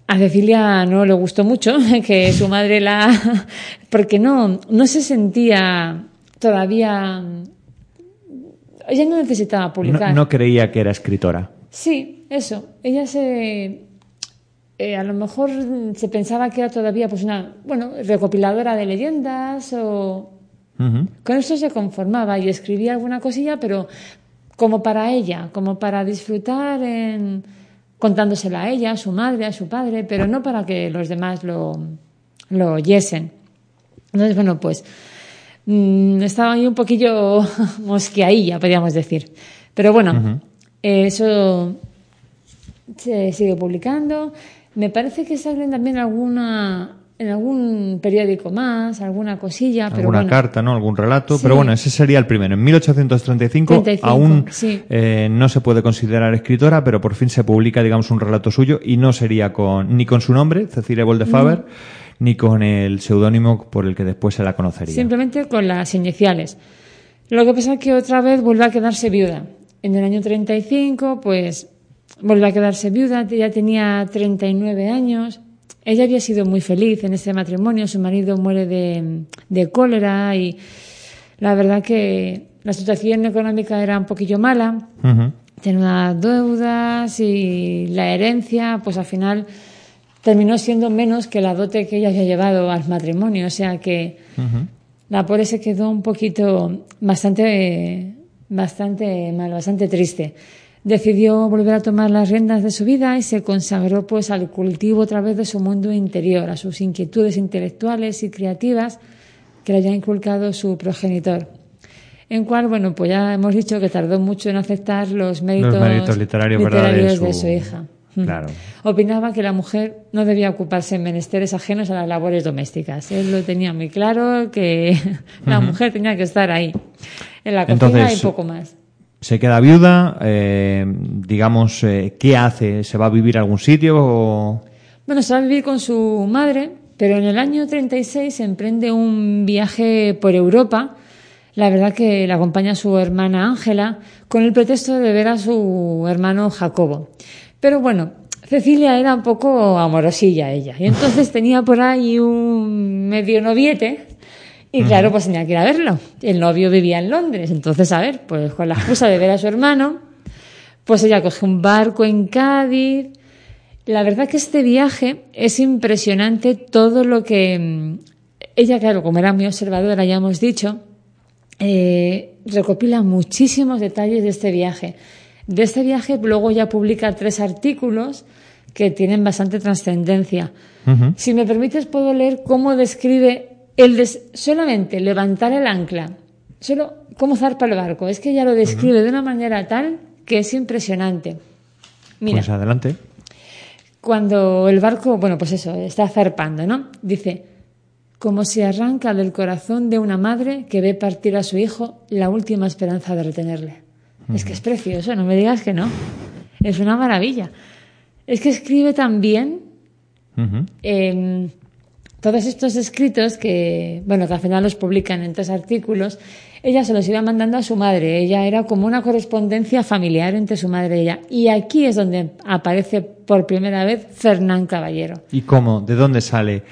a Cecilia no le gustó mucho que su madre la... porque no se sentía todavía... Ella no necesitaba publicar. No creía que era escritora. Sí, eso. Ella se... a lo mejor se pensaba que era todavía pues una recopiladora de leyendas o... Uh-huh. Con eso se conformaba y escribía alguna cosilla, pero como para ella, como para disfrutar contándosela a ella, a su madre, a su padre, pero no para que los demás lo oyesen. Entonces, bueno, pues estaba ahí un poquillo mosqueadilla, podríamos decir. Pero bueno, uh-huh. Eso se sigue publicando. Me parece que salen también en algún periódico más, alguna cosilla. Alguna carta, ¿no? Algún relato. Sí. Pero bueno, ese sería el primero. En 1835 aún sí. No se puede considerar escritora, pero por fin se publica, digamos, un relato suyo y no sería ni con su nombre, Cecilia Böhl de Faber, ni con el seudónimo por el que después se la conocería. Simplemente con las iniciales. Lo que pasa es que otra vez vuelve a quedarse viuda. En el año 35, pues... volvió a quedarse viuda, ya tenía 39 años. Ella había sido muy feliz en ese matrimonio. Su marido muere de cólera y la verdad que la situación económica era un poquillo mala. Uh-huh. Tenía deudas y la herencia, pues al final terminó siendo menos que la dote que ella había llevado al matrimonio. O sea que uh-huh. la pobre se quedó un poquito bastante mal, bastante triste. Decidió volver a tomar las riendas de su vida y se consagró pues al cultivo otra vez de su mundo interior, a sus inquietudes intelectuales y creativas que le había inculcado su progenitor. En cual, bueno, pues ya hemos dicho que tardó mucho en aceptar los méritos literarios de su hija. Claro. Opinaba que la mujer no debía ocuparse en menesteres ajenos a las labores domésticas. Él lo tenía muy claro, que la mujer tenía que estar ahí, en la cocina. Entonces, y poco más. Se queda viuda, digamos, ¿qué hace? ¿Se va a vivir a algún sitio? O... Bueno, se va a vivir con su madre, pero en el año 36 emprende un viaje por Europa. La verdad que la acompaña su hermana Ángela con el pretexto de ver a su hermano Jacobo. Pero bueno, Cecilia era un poco amorosilla ella. Y entonces tenía por ahí un medio noviete... Y claro, pues tenía que ir a verlo. El novio vivía en Londres, entonces, a ver, pues con la excusa de ver a su hermano, pues ella coge un barco en Cádiz. La verdad que este viaje es impresionante todo lo que... Ella, claro, como era muy observadora, ya hemos dicho, recopila muchísimos detalles de este viaje. De este viaje luego ya publica 3 artículos que tienen bastante trascendencia. Uh-huh. Si me permites, puedo leer cómo describe... solamente levantar el ancla, solo cómo zarpa el barco. Es que ella lo describe de una manera tal que es impresionante. Mira, pues adelante. Cuando el barco, está zarpando, ¿no? Dice, como se arranca del corazón de una madre que ve partir a su hijo la última esperanza de retenerle. Uh-huh. Es que es precioso, no me digas que no. Es una maravilla. Es que escribe tan bien... Uh-huh. Todos estos escritos que al final los publican en 3 artículos, ella se los iba mandando a su madre. Ella era como una correspondencia familiar entre su madre y ella. Y aquí es donde aparece por primera vez Fernán Caballero. ¿Y cómo? ¿De dónde sale?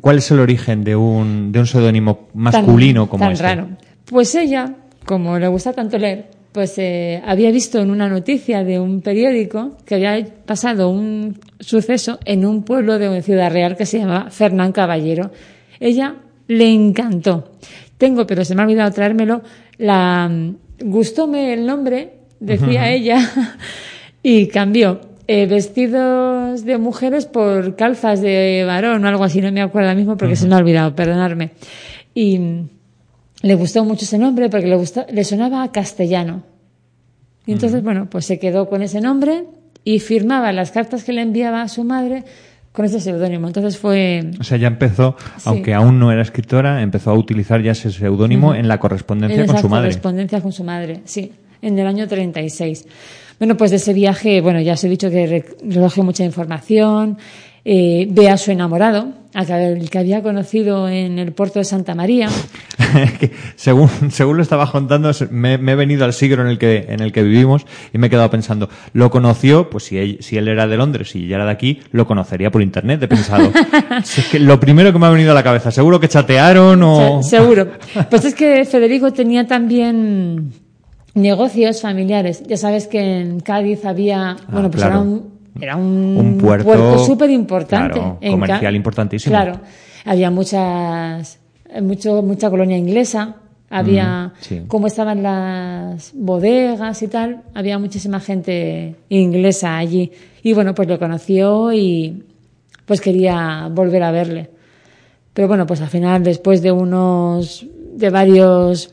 ¿Cuál es el origen de un seudónimo masculino tan, como tan este? Tan raro. Pues ella, como le gusta tanto leer, pues había visto en una noticia de un periódico que había pasado un suceso en un pueblo de Ciudad Real que se llama Fernán Caballero. Ella le encantó. Tengo, pero se me ha olvidado traérmelo, gustóme el nombre, decía ella, y cambió vestidos de mujeres por calzas de varón o algo así, no me acuerdo ahora mismo porque se me ha olvidado, perdonadme. Y le gustó mucho ese nombre porque le sonaba a castellano. Y entonces, bueno, pues se quedó con ese nombre y firmaba las cartas que le enviaba a su madre con ese seudónimo. Entonces fue... O sea, ya empezó, sí, aunque aún no era escritora, empezó a utilizar ya ese seudónimo en la correspondencia con su madre. En la correspondencia con su madre, sí, en el año 36. Bueno, pues de ese viaje, bueno, ya os he dicho que recogió mucha información. Ve a su enamorado, al que había conocido en el puerto de Santa María. según lo estaba contando, me he venido al siglo en el que vivimos y me he quedado pensando, lo conoció, pues si él era de Londres y si ella era de aquí, lo conocería por internet, he pensado. Es que lo primero que me ha venido a la cabeza, seguro que chatearon o... Seguro. Pues es que Federico tenía también negocios familiares. Ya sabes que en Cádiz había... bueno, pues claro. Era un puerto súper importante. Claro, comercial importantísimo. Claro, había mucha colonia inglesa, había, sí, como estaban las bodegas y tal, había muchísima gente inglesa allí. Y bueno, pues lo conoció y pues quería volver a verle. Pero bueno, pues al final, después de varios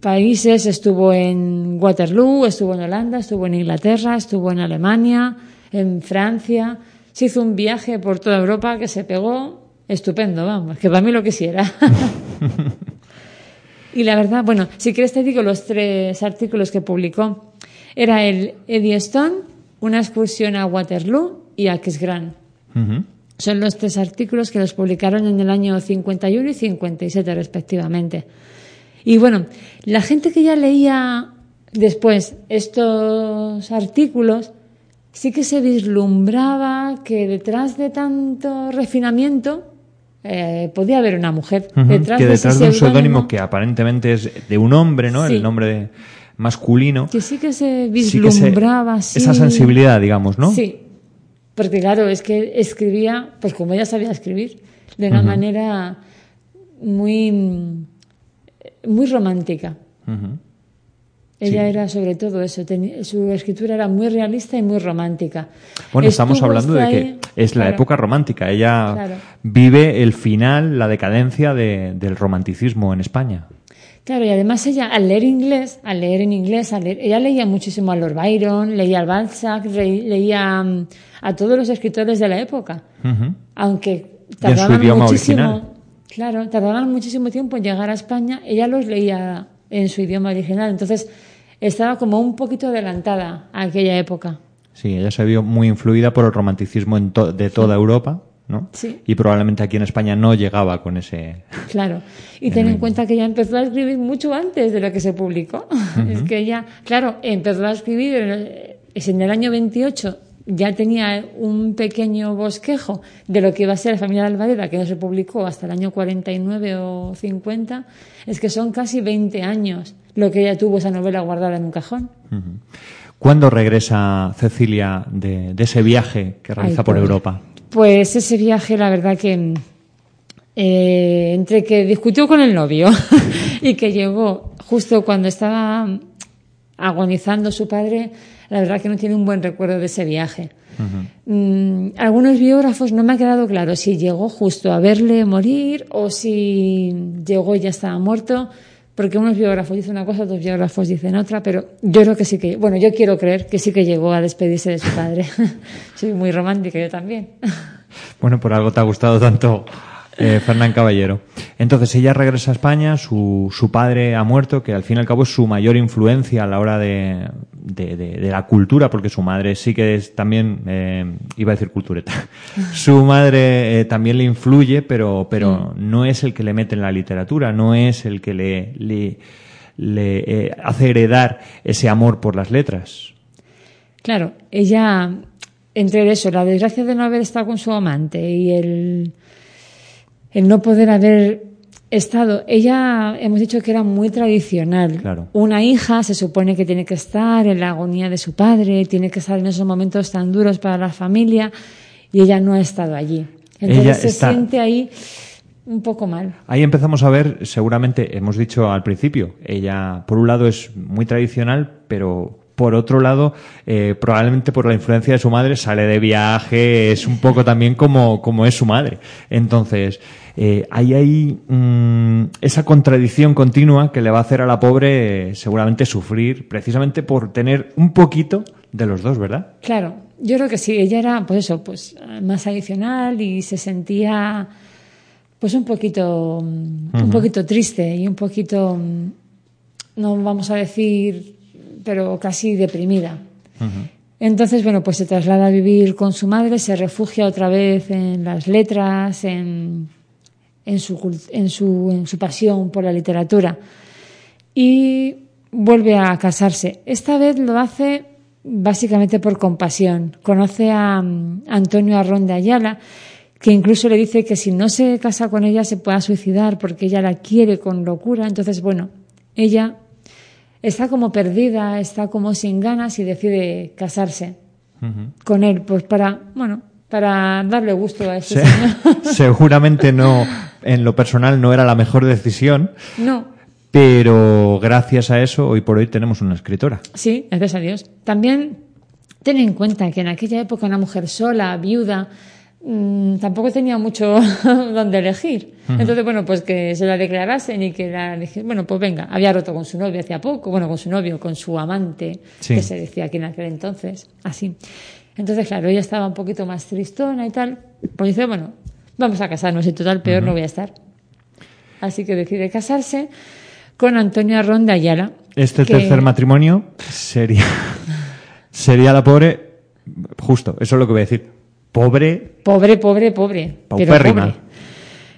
países, estuvo en Waterloo, estuvo en Holanda, estuvo en Inglaterra, estuvo en Alemania, en Francia. Se hizo un viaje por toda Europa que se pegó estupendo, vamos, que para mí lo quisiera. Y la verdad, bueno, si quieres te digo los tres artículos que publicó. Era el Eddystone, una excursión a Waterloo y a Aquisgrán. Son los tres artículos que los publicaron en el año 51 y 57 respectivamente. Y bueno, la gente que ya leía después estos artículos sí que se vislumbraba que detrás de tanto refinamiento podía haber una mujer. Detrás de un seudónimo que aparentemente es de un hombre, ¿no? Sí. El nombre masculino. Que sí que se vislumbraba. Sí, esa sensibilidad, digamos, ¿no? Sí, porque claro, es que escribía, pues como ella sabía escribir, de una manera muy... muy romántica. Ella era sobre todo eso, su escritura era muy realista y muy romántica. Bueno, estamos hablando de que es la época romántica. Ella vive el final, la decadencia del romanticismo en España. Claro, y además ella al leer en inglés, ella leía muchísimo a Lord Byron, leía a Balzac, leía a todos los escritores de la época. Aunque tardaban en su idioma muchísimo original. Claro, tardaban muchísimo tiempo en llegar a España. Ella los leía en su idioma original. Entonces, estaba como un poquito adelantada a aquella época. Sí, ella se vio muy influida por el romanticismo de toda Europa, ¿no? Sí. Y probablemente aquí en España no llegaba con ese... Claro. Y ten en cuenta que ella empezó a escribir mucho antes de lo que se publicó. Es que ella, claro, empezó a escribir en el año 28... Ya tenía un pequeño bosquejo de lo que iba a ser La familia de Alvareda, que no se publicó hasta el año 49 o 50. Es que son casi 20 años lo que ella tuvo esa novela guardada en un cajón. ¿Cuándo regresa Cecilia de ese viaje que realiza por Europa? Pues ese viaje, la verdad que... entre que discutió con el novio y que llegó justo cuando estaba agonizando su padre... La verdad que no tiene un buen recuerdo de ese viaje. Algunos biógrafos, no me ha quedado claro si llegó justo a verle morir o si llegó y ya estaba muerto, porque unos biógrafos dicen una cosa, otros biógrafos dicen otra, pero yo creo que sí que... Bueno, yo quiero creer que sí que llegó a despedirse de su padre. Soy muy romántica yo también. Bueno, por algo te ha gustado tanto... Fernán Caballero. Entonces ella regresa a España, su padre ha muerto, que al fin y al cabo es su mayor influencia a la hora de la cultura, porque su madre sí que es también, iba a decir cultureta, su madre también le influye, pero no es el que le mete en la literatura, no es el que le hace heredar ese amor por las letras. Claro, ella, entre eso, la desgracia de no haber estado con su amante y el no poder haber estado. Ella, hemos dicho que era muy tradicional. Claro. Una hija se supone que tiene que estar en la agonía de su padre, tiene que estar en esos momentos tan duros para la familia, y ella no ha estado allí. Entonces ella siente ahí un poco mal. Ahí empezamos a ver, seguramente, hemos dicho al principio, ella por un lado es muy tradicional, pero por otro lado, probablemente por la influencia de su madre, sale de viaje, es un poco también como es su madre. Entonces, ahí hay esa contradicción continua que le va a hacer a la pobre seguramente sufrir, precisamente por tener un poquito de los dos, ¿verdad? Claro, yo creo que sí. Ella era, pues eso, pues más adicional y se sentía pues un poquito triste y un poquito, no vamos a decir, pero casi deprimida. Uh-huh. Entonces, bueno, pues se traslada a vivir con su madre, se refugia otra vez en las letras, en su pasión por la literatura, y vuelve a casarse. Esta vez lo hace básicamente por compasión. Conoce a Antonio Arrom de Ayala, que incluso le dice que si no se casa con ella se pueda suicidar porque ella la quiere con locura. Entonces, bueno, ella está como perdida, está como sin ganas y decide casarse con él, pues para darle gusto a ese señor. Seguramente no, en lo personal no era la mejor decisión. No. Pero gracias a eso hoy por hoy tenemos una escritora. Sí, gracias a Dios. También ten en cuenta que en aquella época una mujer sola, viuda, tampoco tenía mucho donde elegir. Entonces, bueno, pues que se la declarasen y que la eligieran. Bueno, pues venga, había roto con su novio hacía poco, bueno, con su novio, con su amante, sí, que se decía aquí en aquel entonces, así. Entonces, claro, ella estaba un poquito más tristona y tal, pues dice, bueno, vamos a casarnos, en total peor no voy a estar. Así que decide casarse con Antonio Arrom de Ayala. Este tercer matrimonio sería la pobre, justo, eso es lo que voy a decir. Pobre. Paupérrima. Pero pobre.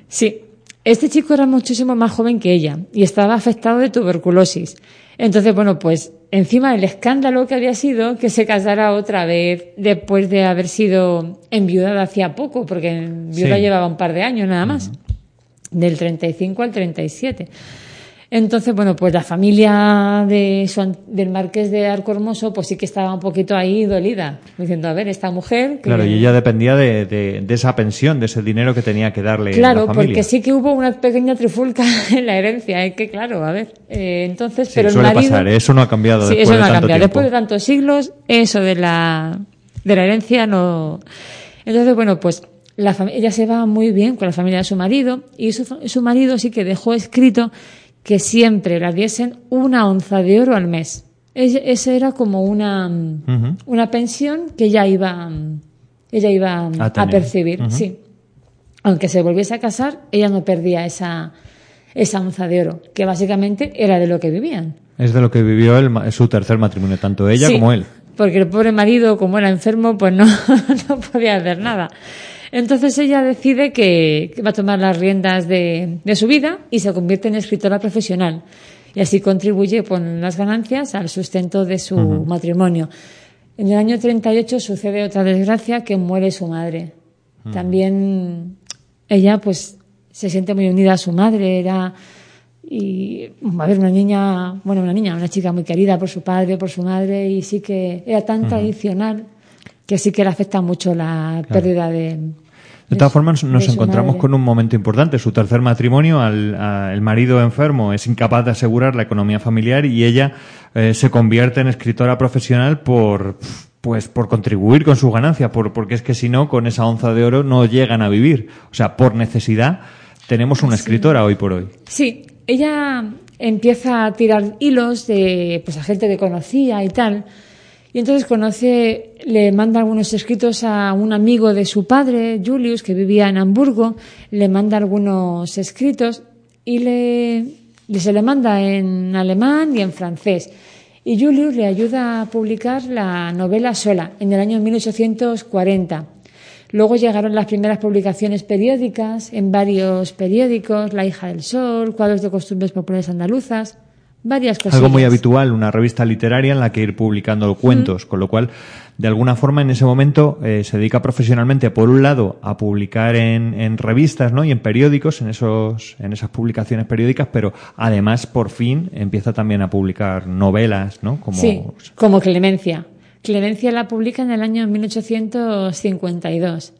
Sí. Este chico era muchísimo más joven que ella y estaba afectado de tuberculosis. Entonces, bueno, pues encima del escándalo que había sido que se casara otra vez después de haber sido enviudada hacía poco, porque enviuda llevaba un par de años nada más, del 35 al 37. Entonces, bueno, pues la familia del Marqués de Alcormoso pues sí que estaba un poquito ahí dolida, diciendo, a ver, esta mujer... Claro, y ella dependía de esa pensión, de ese dinero que tenía que darle la familia. Claro, porque sí que hubo una pequeña trifulca en la herencia, es que claro, a ver, entonces... Sí, pero suele pasar, eso no ha cambiado después de tanto tiempo. Sí, eso no ha cambiado, después de tantos siglos, eso de la herencia no... Entonces, bueno, pues... ella se va muy bien con la familia de su marido y su marido sí que dejó escrito que siempre la diesen una onza de oro al mes. Esa era como una pensión que ella iba a percibir. Uh-huh. Sí. Aunque se volviese a casar, ella no perdía esa onza de oro, que básicamente era de lo que vivían. Es de lo que vivió su tercer matrimonio, tanto ella como él. Porque el pobre marido, como era enfermo, pues no podía hacer nada. Entonces ella decide que va a tomar las riendas de su vida y se convierte en escritora profesional. Y así contribuye con las ganancias al sustento de su matrimonio. En el año 38 sucede otra desgracia, que muere su madre. También ella pues se siente muy unida a su madre, una chica muy querida por su padre, por su madre, y sí que era tan tradicional que sí que le afecta mucho la pérdida de todas formas, nos encontramos con un momento importante. Su tercer matrimonio, el marido enfermo es incapaz de asegurar la economía familiar y ella se convierte en escritora profesional por contribuir con sus ganancias, porque es que si no, con esa onza de oro no llegan a vivir. O sea, por necesidad tenemos una escritora hoy por hoy. Sí, ella empieza a tirar hilos a gente que conocía y tal. Y entonces le manda algunos escritos a un amigo de su padre, Julius, que vivía en Hamburgo, le manda algunos escritos y se le manda en alemán y en francés. Y Julius le ayuda a publicar la novela Sola en el año 1840. Luego llegaron las primeras publicaciones periódicas en varios periódicos, La Hija del Sol, Cuadros de Costumbres Populares Andaluzas. Varias cosillas. Algo muy habitual, una revista literaria en la que ir publicando cuentos, con lo cual, de alguna forma, en ese momento se dedica profesionalmente, por un lado, a publicar en revistas, ¿no?, y en periódicos, en esas publicaciones periódicas, pero además, por fin, empieza también a publicar novelas, ¿no? Como Clemencia. Clemencia la publica en el año 1852.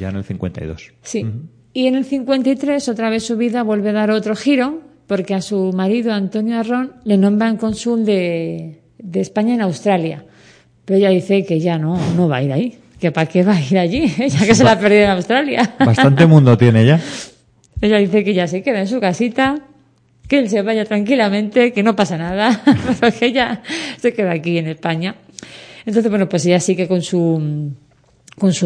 Ya en el 52. Sí. Y en el 53, otra vez su vida vuelve a dar otro giro, porque a su marido, Antonio Arrom, le nombran cónsul de España en Australia. Pero ella dice que ya no va a ir ahí, que para qué va a ir allí, ya que se la ha perdido en Australia. Bastante mundo tiene ya. Ella dice que ya se queda en su casita, que él se vaya tranquilamente, que no pasa nada, pero que ella se queda aquí en España. Entonces, bueno, pues ella sigue con su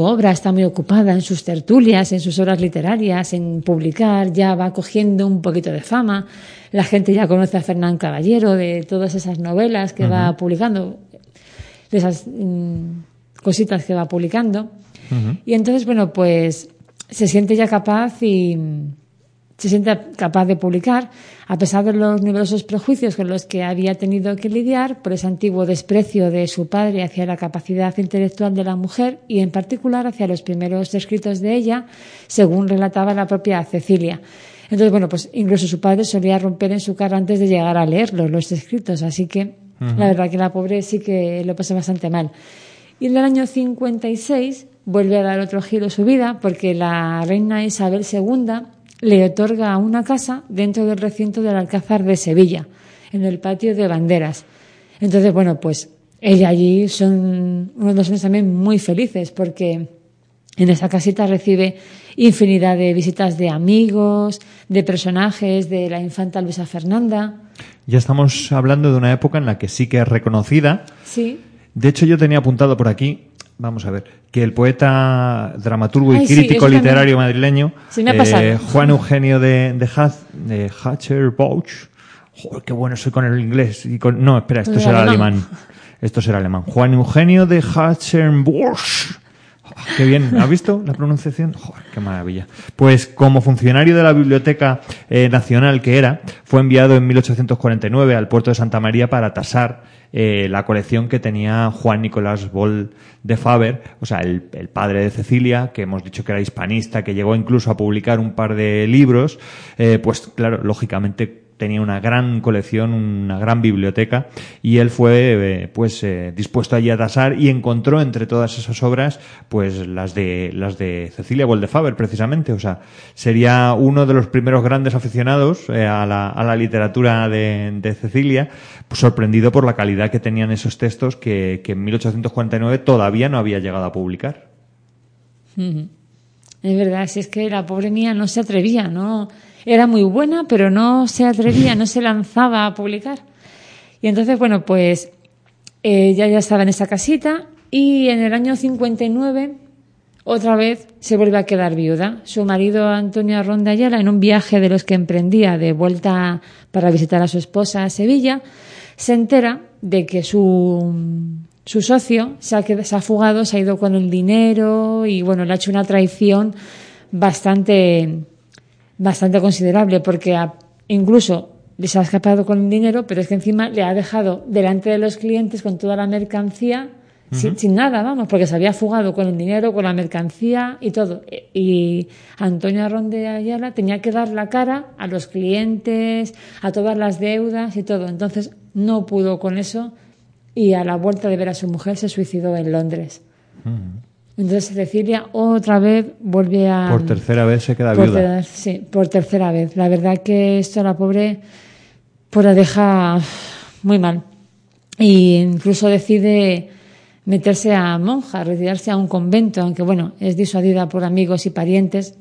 obra, está muy ocupada en sus tertulias, en sus horas literarias, en publicar, ya va cogiendo un poquito de fama. La gente ya conoce a Fernán Caballero de todas esas novelas que va publicando, de esas cositas que va publicando. Y entonces, bueno, pues se siente ya capaz y se siente capaz de publicar, a pesar de los numerosos prejuicios con los que había tenido que lidiar por ese antiguo desprecio de su padre hacia la capacidad intelectual de la mujer y, en particular, hacia los primeros escritos de ella, según relataba la propia Cecilia. Entonces, bueno, pues incluso su padre solía romper en su cara antes de llegar a leerlos, los escritos, así que la verdad que la pobre sí que lo pasó bastante mal. Y en el año 56 vuelve a dar otro giro a su vida, porque la reina Isabel II... le otorga una casa dentro del recinto del Alcázar de Sevilla, en el patio de Banderas. Entonces, bueno, pues ella allí son unos dos años también muy felices, porque en esa casita recibe infinidad de visitas de amigos, de personajes, de la infanta Luisa Fernanda. Ya estamos hablando de una época en la que sí que es reconocida. Sí. De hecho, yo tenía apuntado por aquí, vamos a ver, que el poeta, dramaturgo y crítico literario madrileño Juan Eugenio de Hachenbach, joder, qué bueno soy con el inglés y con... No, espera, esto será alemán. Esto será alemán. Juan Eugenio de Hachenbach. Qué bien, ¿has visto la pronunciación? Joder, qué maravilla. Pues como funcionario de la Biblioteca Nacional que era, fue enviado en 1849 al puerto de Santa María para tasar la colección que tenía Juan Nicolás Böhl de Faber, o sea, el padre de Cecilia, que hemos dicho que era hispanista, que llegó incluso a publicar un par de libros. Pues claro, lógicamente tenía una gran colección, una gran biblioteca, y él fue dispuesto allí a tasar, y encontró entre todas esas obras pues las de Cecilia Böhl de Faber, precisamente. O sea, sería uno de los primeros grandes aficionados a la literatura de Cecilia, pues, sorprendido por la calidad que tenían esos textos que en 1849 todavía no había llegado a publicar. Es verdad, si es que la pobre mía no se atrevía, ¿no? Era muy buena, pero no se atrevía, no se lanzaba a publicar. Y entonces, bueno, pues ya estaba en esa casita, y en el año 59 otra vez se vuelve a quedar viuda. Su marido, Antonio Arrom de Ayala, en un viaje de los que emprendía de vuelta para visitar a su esposa a Sevilla, se entera de que su socio se ha fugado, se ha ido con el dinero, y bueno, le ha hecho una traición bastante considerable, porque incluso les ha escapado con el dinero, pero es que encima le ha dejado delante de los clientes con toda la mercancía, sin nada, vamos, porque se había fugado con el dinero, con la mercancía y todo. Y Antonio Arrom de Ayala tenía que dar la cara a los clientes, a todas las deudas y todo. Entonces no pudo con eso, y a la vuelta de ver a su mujer se suicidó en Londres. Entonces Cecilia otra vez vuelve a... Por tercera vez se queda viuda. Sí, por tercera vez. La verdad que esto a la pobre pues la deja muy mal. Y incluso decide meterse a monja, retirarse a un convento, aunque bueno, es disuadida por amigos y parientes.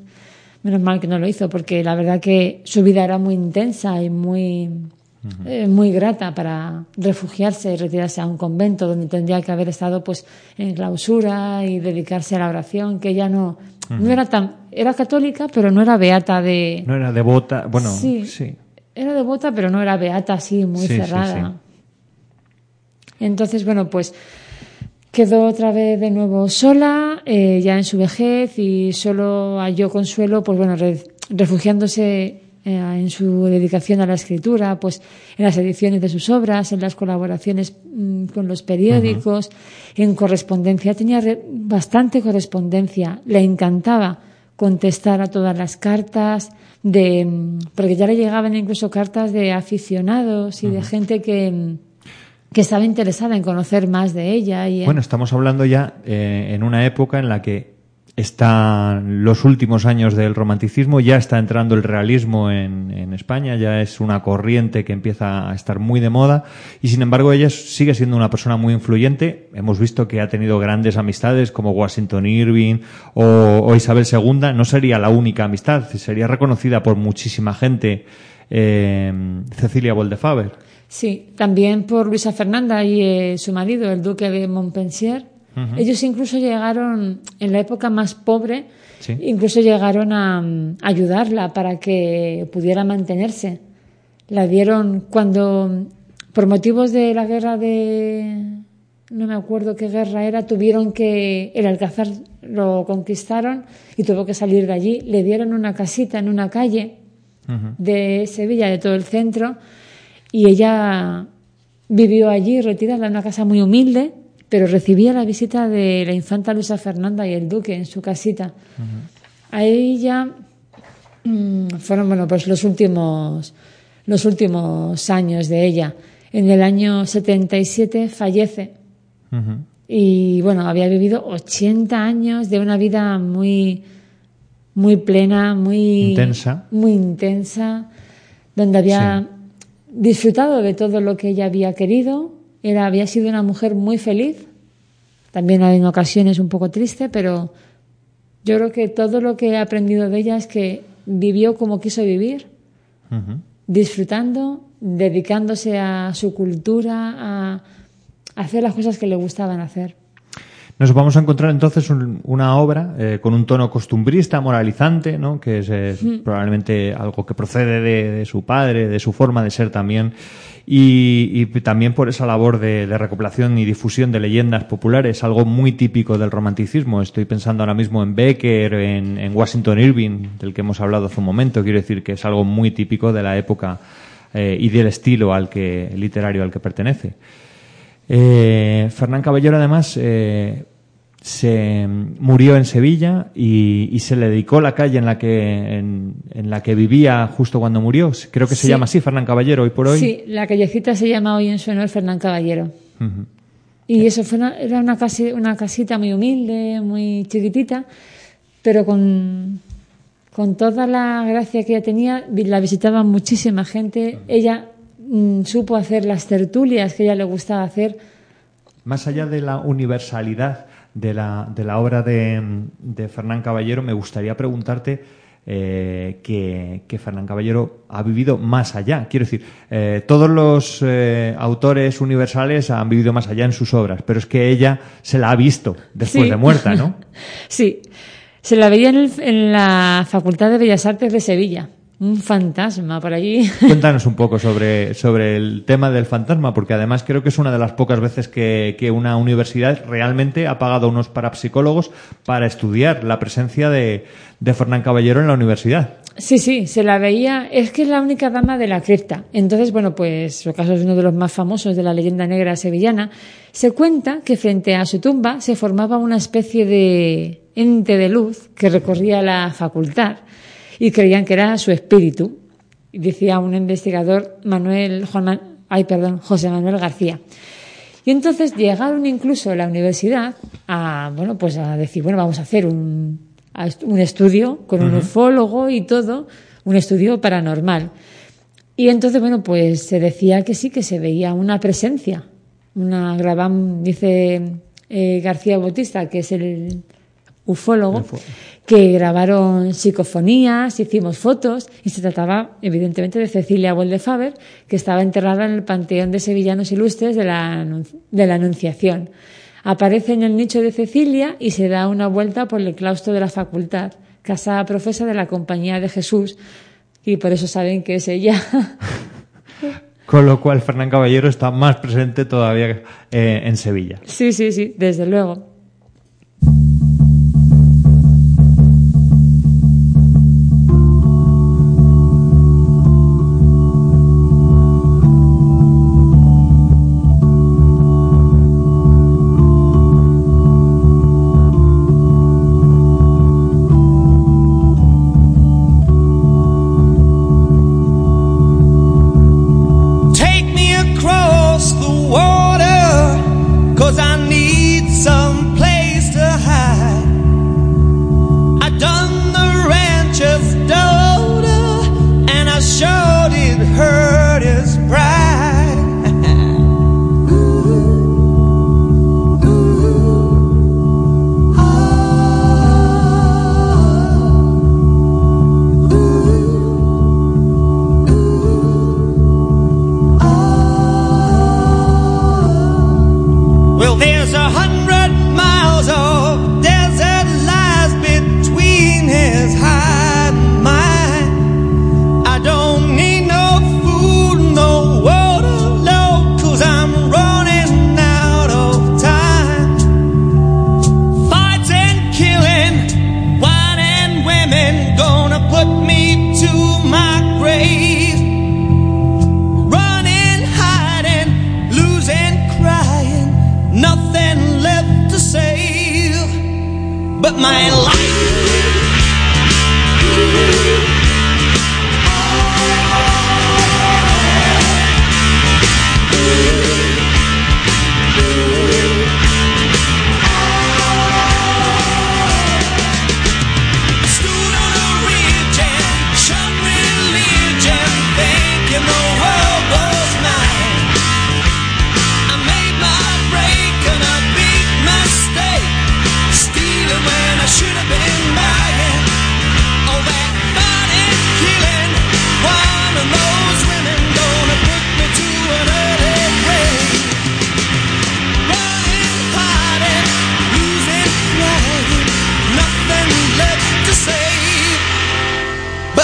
Menos mal que no lo hizo, porque la verdad que su vida era muy intensa y muy grata para refugiarse y retirarse a un convento, donde tendría que haber estado pues en clausura y dedicarse a la oración, que ella no era tan... Era católica, pero no era beata de... No era devota, bueno, sí. Era devota, pero no era beata así, muy cerrada. Sí. Entonces, bueno, pues quedó otra vez de nuevo sola, ya en su vejez, y solo halló consuelo, pues bueno, refugiándose en su dedicación a la escritura, pues en las ediciones de sus obras, en las colaboraciones con los periódicos, en correspondencia. Tenía bastante correspondencia. Le encantaba contestar a todas las cartas, porque ya le llegaban incluso cartas de aficionados y de gente que estaba interesada en conocer más de ella. Y bueno, estamos hablando ya en una época en la que están los últimos años del romanticismo, ya está entrando el realismo en España, ya es una corriente que empieza a estar muy de moda y, sin embargo, ella sigue siendo una persona muy influyente. Hemos visto que ha tenido grandes amistades como Washington Irving o Isabel II. No sería la única amistad, sería reconocida por muchísima gente, Cecilia Böhl de Faber. Sí, también por Luisa Fernanda y su marido, el duque de Montpensier. Ellos incluso llegaron, en la época más pobre, incluso llegaron a ayudarla para que pudiera mantenerse. La dieron cuando, por motivos de la guerra de... no me acuerdo qué guerra era, tuvieron que... el Alcázar lo conquistaron y tuvo que salir de allí. Le dieron una casita en una calle de Sevilla, de todo el centro, y ella vivió allí retirada en una casa muy humilde, pero recibía la visita de la infanta Luisa Fernanda y el duque en su casita. Ahí ya fueron, bueno, pues los últimos años de ella. En el año 77 fallece. Y bueno, había vivido 80 años de una vida muy, muy plena, muy intensa, donde había disfrutado de todo lo que ella había querido. Había sido una mujer muy feliz, también en ocasiones un poco triste, pero yo creo que todo lo que he aprendido de ella es que vivió como quiso vivir, disfrutando, dedicándose a su cultura, a hacer las cosas que le gustaban hacer. Nos vamos a encontrar entonces una obra con un tono costumbrista, moralizante, ¿no? Que es probablemente algo que procede de su padre, de su forma de ser también, y también por esa labor de recopilación y difusión de leyendas populares, algo muy típico del romanticismo. Estoy pensando ahora mismo en Becker, en Washington Irving, del que hemos hablado hace un momento. Quiero decir que es algo muy típico de la época y del estilo literario al que pertenece. Fernán Caballero, además, se murió en Sevilla y se le dedicó la calle en la que vivía justo cuando murió. Creo que se llama así, Fernán Caballero, hoy por hoy. Sí, la callecita se llama hoy en su honor, Fernán Caballero. Y eso fue era una casita muy humilde, muy chiquitita, pero con toda la gracia que ella tenía. La visitaba muchísima gente. Ella supo hacer las tertulias que a ella le gustaba hacer. Más allá de la universalidad de la obra de Fernán Caballero, me gustaría preguntarte que Fernán Caballero ha vivido más allá. Quiero decir, todos los autores universales han vivido más allá en sus obras, pero es que ella se la ha visto después de muerta, ¿no? Sí, se la veía en la Facultad de Bellas Artes de Sevilla. Un fantasma por allí. Cuéntanos un poco sobre el tema del fantasma, porque además creo que es una de las pocas veces que una universidad realmente ha pagado unos parapsicólogos para estudiar la presencia de Fernán Caballero en la universidad. Sí, se la veía. Es que es la única dama de la cripta. Entonces, bueno, pues su caso es uno de los más famosos de la leyenda negra sevillana. Se cuenta que frente a su tumba se formaba una especie de ente de luz que recorría la facultad, y creían que era su espíritu, decía un investigador, José Manuel García. Y entonces llegaron incluso a la universidad a decir, vamos a hacer un estudio con un ufólogo y todo, un estudio paranormal. Y entonces, se decía que sí, que se veía una presencia, dice García Bautista, que es el ufólogo, que grabaron psicofonías, hicimos fotos, y se trataba evidentemente de Cecilia Böhl de Faber, que estaba enterrada en el Panteón de Sevillanos Ilustres de la Anunciación. Aparece en el nicho de Cecilia y se da una vuelta por el claustro de la facultad, casa profesa de la Compañía de Jesús, y por eso saben que es ella. Con lo cual Fernán Caballero está más presente todavía en Sevilla. Sí, desde luego. but my life.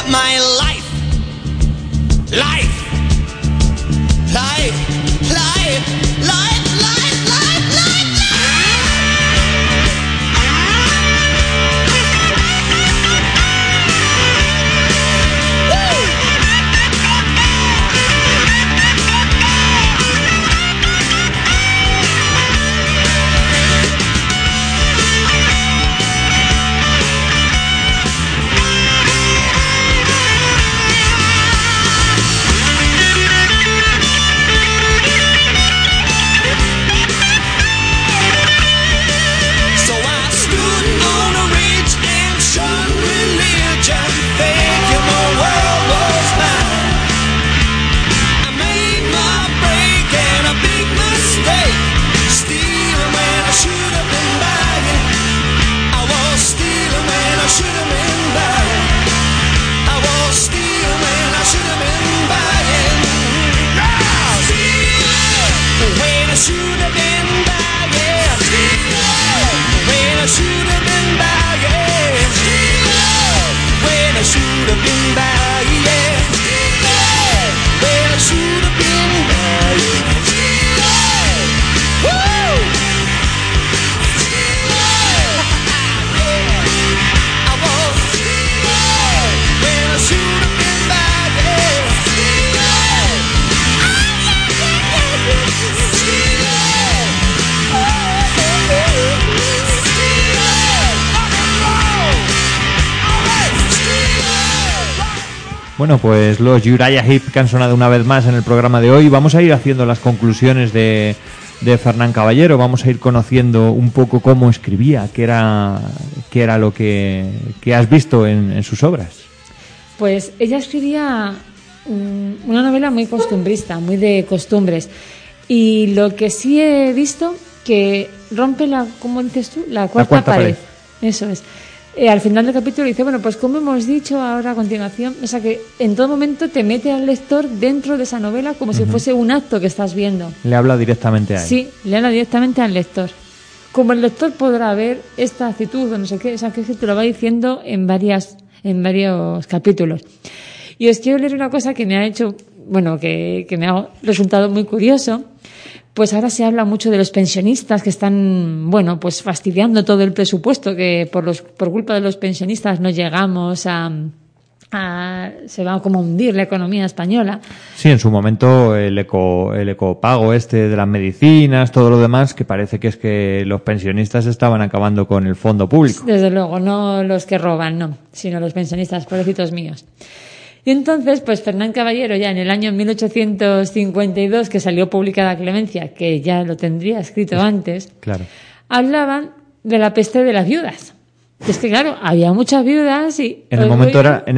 My Bueno, pues los Uriah Heep que han sonado una vez más en el programa de hoy. Vamos a ir haciendo las conclusiones de Fernán Caballero. Vamos a ir conociendo un poco cómo escribía, qué era lo que has visto en sus obras. Pues ella escribía una novela muy costumbrista, muy de costumbres. Y lo que sí he visto que rompe la, ¿cómo dices tú? La cuarta pared. Eso es. Al final del capítulo dice, bueno, pues como hemos dicho ahora a continuación, o sea que en todo momento te mete al lector dentro de esa novela como si fuese un acto que estás viendo. Le habla directamente a él. Sí, le habla directamente al lector. Como el lector podrá ver esta actitud o no sé qué, o sea que te lo va diciendo en varios capítulos. Y os quiero leer una cosa que me ha hecho, bueno, que me ha resultado muy curioso. Pues ahora se habla mucho de los pensionistas que están, bueno, pues fastidiando todo el presupuesto, que por culpa de los pensionistas no llegamos a se va como a hundir la economía española. Sí, en su momento el ecopago este de las medicinas, todo lo demás, que parece que es que los pensionistas estaban acabando con el fondo público. Desde luego, no los que roban, no, sino los pensionistas, pobrecitos míos. Y entonces, pues Fernán Caballero, ya en el año 1852, que salió publicada Clemencia, que ya lo tendría escrito antes, claro, hablaban de la peste de las viudas. Es que, claro, había muchas viudas y... En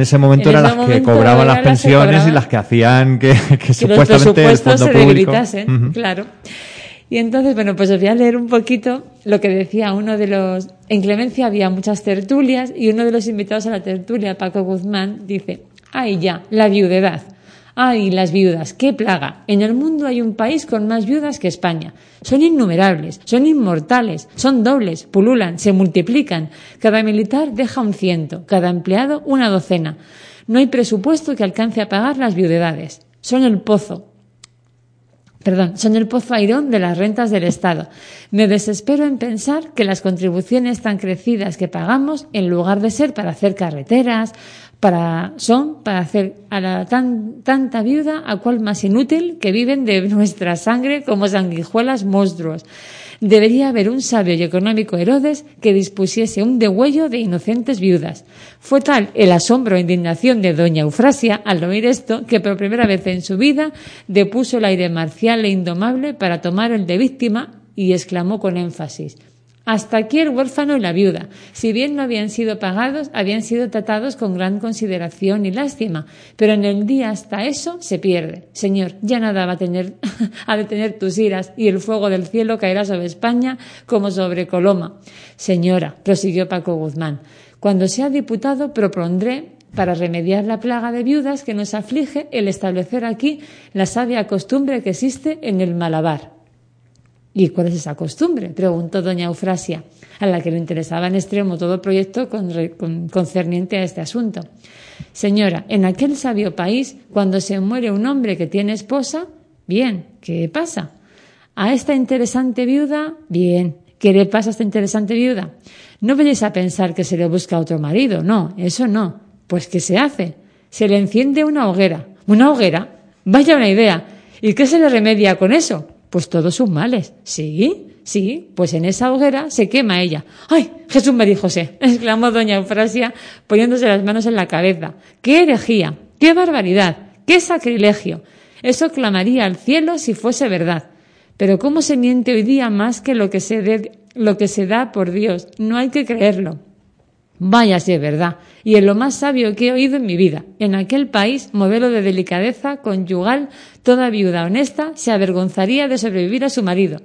ese momento cobraban las pensiones y las que hacían que supuestamente los presupuestos el fondo público se debilitasen, claro. Y entonces, bueno, pues os voy a leer un poquito lo que decía uno de los... En Clemencia había muchas tertulias y uno de los invitados a la tertulia, Paco Guzmán, dice... ¡Ay, ya! La viudedad. ¡Ay, las viudas! ¡Qué plaga! En el mundo hay un país con más viudas que España. Son innumerables, son inmortales, son dobles, pululan, se multiplican. Cada militar deja 100, cada empleado 12. No hay presupuesto que alcance a pagar las viudedades. Son el pozo airón de las rentas del Estado. Me desespero en pensar que las contribuciones tan crecidas que pagamos, en lugar de ser para hacer carreteras, para hacer a la tanta viuda a cual más inútil que viven de nuestra sangre como sanguijuelas monstruos. Debería haber un sabio y económico Herodes que dispusiese un degüello de inocentes viudas. Fue tal el asombro e indignación de doña Eufrasia al oír esto que por primera vez en su vida depuso el aire marcial e indomable para tomar el de víctima y exclamó con énfasis: «Hasta aquí el huérfano y la viuda. Si bien no habían sido pagados, habían sido tratados con gran consideración y lástima. Pero en el día hasta eso se pierde. Señor, ya nada va a tener a detener tus iras, y el fuego del cielo caerá sobre España como sobre Coloma». «Señora», prosiguió Paco Guzmán, «cuando sea diputado propondré, para remediar la plaga de viudas que nos aflige, el establecer aquí la sabia costumbre que existe en el Malabar». «¿Y cuál es esa costumbre?», preguntó doña Eufrasia, a la que le interesaba en extremo todo proyecto concerniente a este asunto. «Señora, en aquel sabio país, cuando se muere un hombre que tiene esposa, bien, ¿qué pasa? A esta interesante viuda, bien, ¿qué le pasa a esta interesante viuda? No vayáis a pensar que se le busca otro marido, no, eso no. Pues ¿qué se hace? Se le enciende una hoguera». «¿Una hoguera? Vaya una idea. ¿Y qué se le remedia con eso?». «Pues todos sus males». «¿Sí? Sí, pues en esa hoguera se quema ella». «¡Ay, Jesús María José!», exclamó doña Eufrasia poniéndose las manos en la cabeza. «¡Qué herejía! ¡Qué barbaridad! ¡Qué sacrilegio! Eso clamaría al cielo si fuese verdad. Pero ¿cómo se miente hoy día más que lo que se da por Dios? No hay que creerlo». «Vaya si es verdad, y es lo más sabio que he oído en mi vida. En aquel país, modelo de delicadeza conyugal, toda viuda honesta se avergonzaría de sobrevivir a su marido.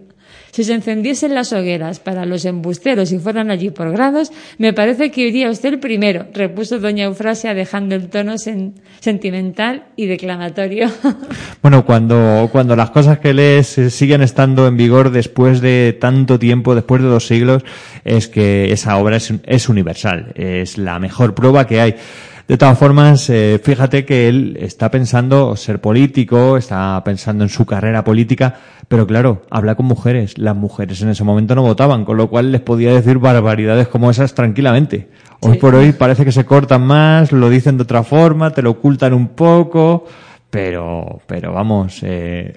Si se encendiesen las hogueras para los embusteros y fueran allí por grados, me parece que iría usted el primero», repuso doña Eufrasia, dejando el tono sentimental y declamatorio. Bueno, cuando las cosas que lees siguen estando en vigor después de tanto tiempo, después de 2 siglos, es que esa obra es universal, es la mejor prueba que hay. De todas formas, fíjate que él está pensando ser político, está pensando en su carrera política, pero claro, habla con mujeres. Las mujeres en ese momento no votaban, con lo cual les podía decir barbaridades como esas tranquilamente. Hoy por hoy parece que se cortan más, lo dicen de otra forma, te lo ocultan un poco, pero vamos,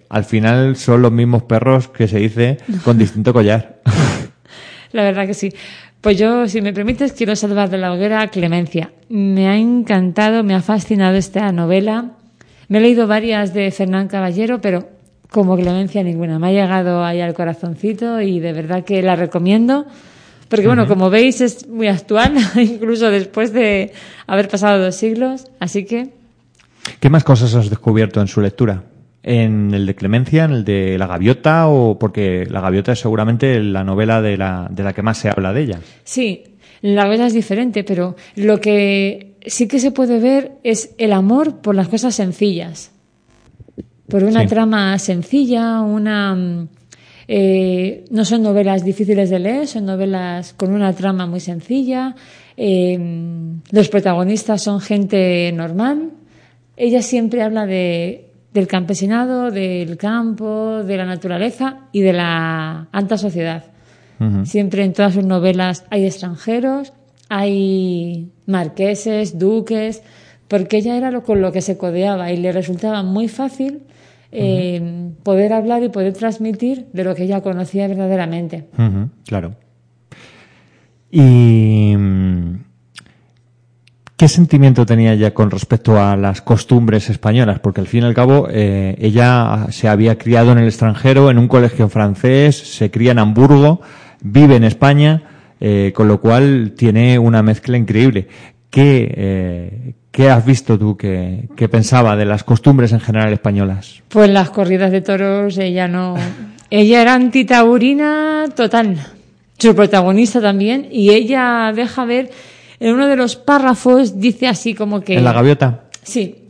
al final son los mismos perros que se dice con distinto collar. La verdad que sí. Pues yo, si me permites, quiero salvar de la hoguera a Clemencia. Me ha encantado, me ha fascinado esta novela. Me he leído varias de Fernán Caballero, pero como Clemencia ninguna. Me ha llegado ahí al corazoncito y de verdad que la recomiendo. Porque bueno, como veis, es muy actual, incluso después de haber pasado 2 siglos. Así que... ¿Qué más cosas has descubierto en su lectura? ¿En el de Clemencia, en el de La Gaviota? O porque La Gaviota es seguramente la novela de la que más se habla de ella. Sí, la novela es diferente, pero lo que sí que se puede ver es el amor por las cosas sencillas. Por una trama sencilla, una... no son novelas difíciles de leer, son novelas con una trama muy sencilla. Los protagonistas son gente normal. Ella siempre habla del campesinado, del campo, de la naturaleza y de la alta sociedad. Uh-huh. Siempre en todas sus novelas hay extranjeros, hay marqueses, duques, porque ella era con lo que se codeaba y le resultaba muy fácil poder hablar y poder transmitir de lo que ella conocía verdaderamente. Uh-huh, claro. Y... ¿qué sentimiento tenía ella con respecto a las costumbres españolas? Porque al fin y al cabo ella se había criado en el extranjero, en un colegio francés, se cría en Hamburgo, vive en España, con lo cual tiene una mezcla increíble. ¿Qué has visto tú que pensaba de las costumbres en general españolas? Pues las corridas de toros, ella no... ella era antitaurina total, su protagonista también, y ella deja ver... En uno de los párrafos dice así como que... ¿En La Gaviota? Sí.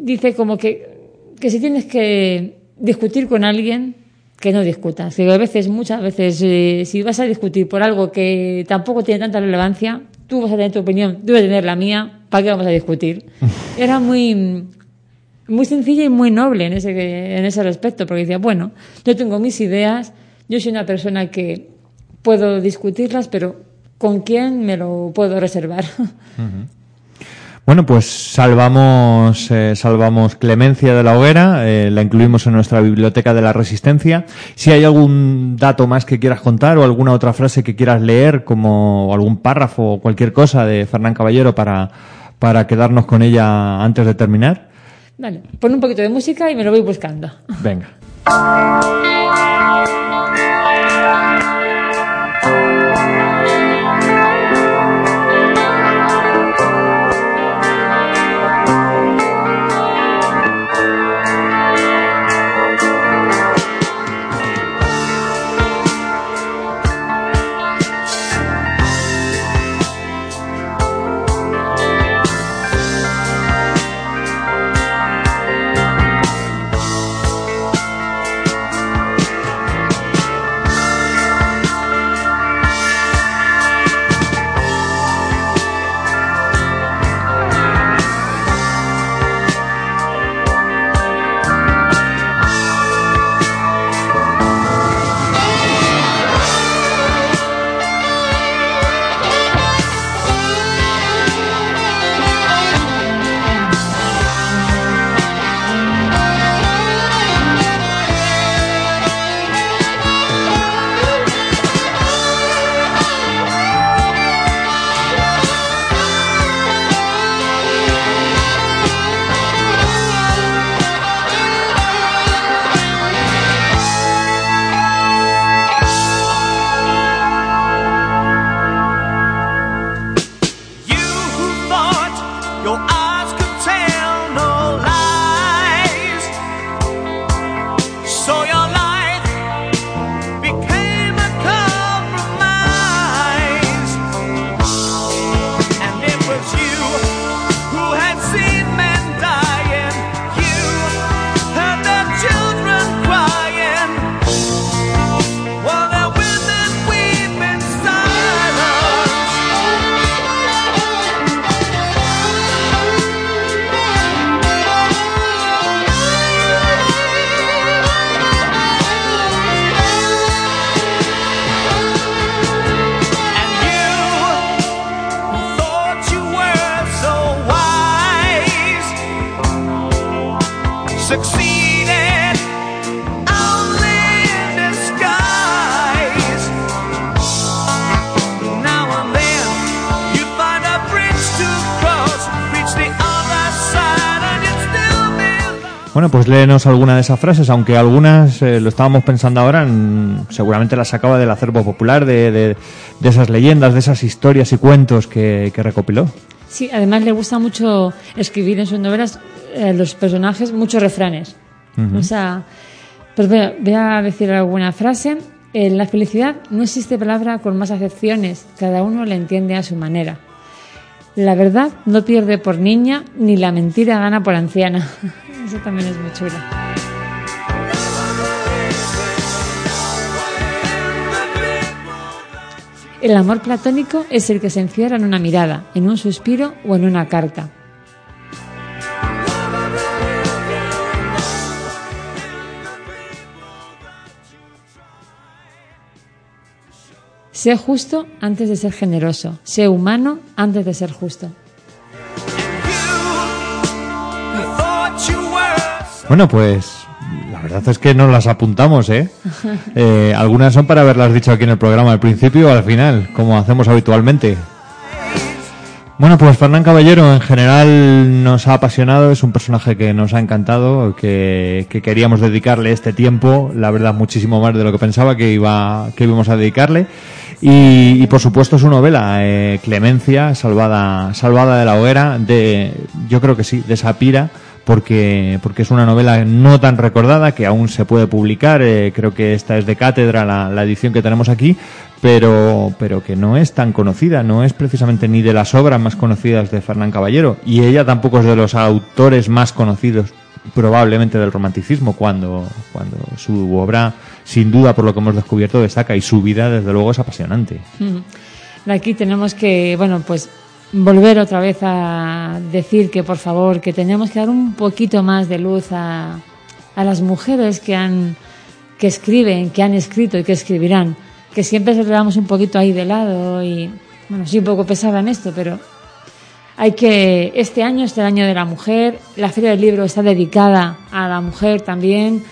Dice como que si tienes que discutir con alguien, que no discutas. Que muchas veces, si vas a discutir por algo que tampoco tiene tanta relevancia, tú vas a tener tu opinión, yo voy a tener la mía, ¿para qué vamos a discutir? Era muy... muy sencilla y muy noble en ese respecto, porque decía, bueno, yo tengo mis ideas, yo soy una persona que puedo discutirlas, pero... ¿con quién me lo puedo reservar? Uh-huh. Bueno, pues salvamos Clemencia de la hoguera, la incluimos en nuestra biblioteca de la Resistencia. Si hay algún dato más que quieras contar o alguna otra frase que quieras leer, como algún párrafo o cualquier cosa de Fernán Caballero para quedarnos con ella antes de terminar. Dale, pon un poquito de música y me lo voy buscando. Venga. Bueno, pues léenos alguna de esas frases, aunque algunas, lo estábamos pensando ahora, seguramente las sacaba del acervo popular, de esas leyendas, de esas historias y cuentos que recopiló. Sí, además le gusta mucho escribir en sus novelas, los personajes, muchos refranes. Uh-huh. O sea, pues voy a decir alguna frase. En la felicidad no existe palabra con más acepciones, cada uno la entiende a su manera. La verdad no pierde por niña, ni la mentira gana por anciana. Eso también es muy chulo. El amor platónico es el que se encierra en una mirada, en un suspiro o en una carta. Sé justo antes de ser generoso, sé humano antes de ser justo. Bueno, pues la verdad es que nos las apuntamos, ¿eh? Algunas son para haberlas dicho aquí en el programa al principio o al final, como hacemos habitualmente. Bueno, pues Fernán Caballero en general nos ha apasionado, es un personaje que nos ha encantado, que queríamos dedicarle este tiempo, la verdad muchísimo más de lo que pensaba que íbamos a dedicarle. Y por supuesto su novela, Clemencia, salvada de la hoguera, yo creo que sí, de esa pira. Porque es una novela no tan recordada, que aún se puede publicar, creo que esta es de cátedra la edición que tenemos aquí, pero que no es tan conocida, no es precisamente ni de las obras más conocidas de Fernán Caballero, y ella tampoco es de los autores más conocidos probablemente del romanticismo, cuando su obra, sin duda por lo que hemos descubierto, destaca, y su vida desde luego es apasionante. Aquí tenemos que, bueno, pues volver otra vez a decir que, por favor, que tenemos que dar un poquito más de luz a las mujeres que escriben, que han escrito y que escribirán, que siempre se le damos un poquito ahí de lado y, bueno, soy un poco pesada en esto, pero Este año es el año de la mujer, la Feria del Libro está dedicada a la mujer también,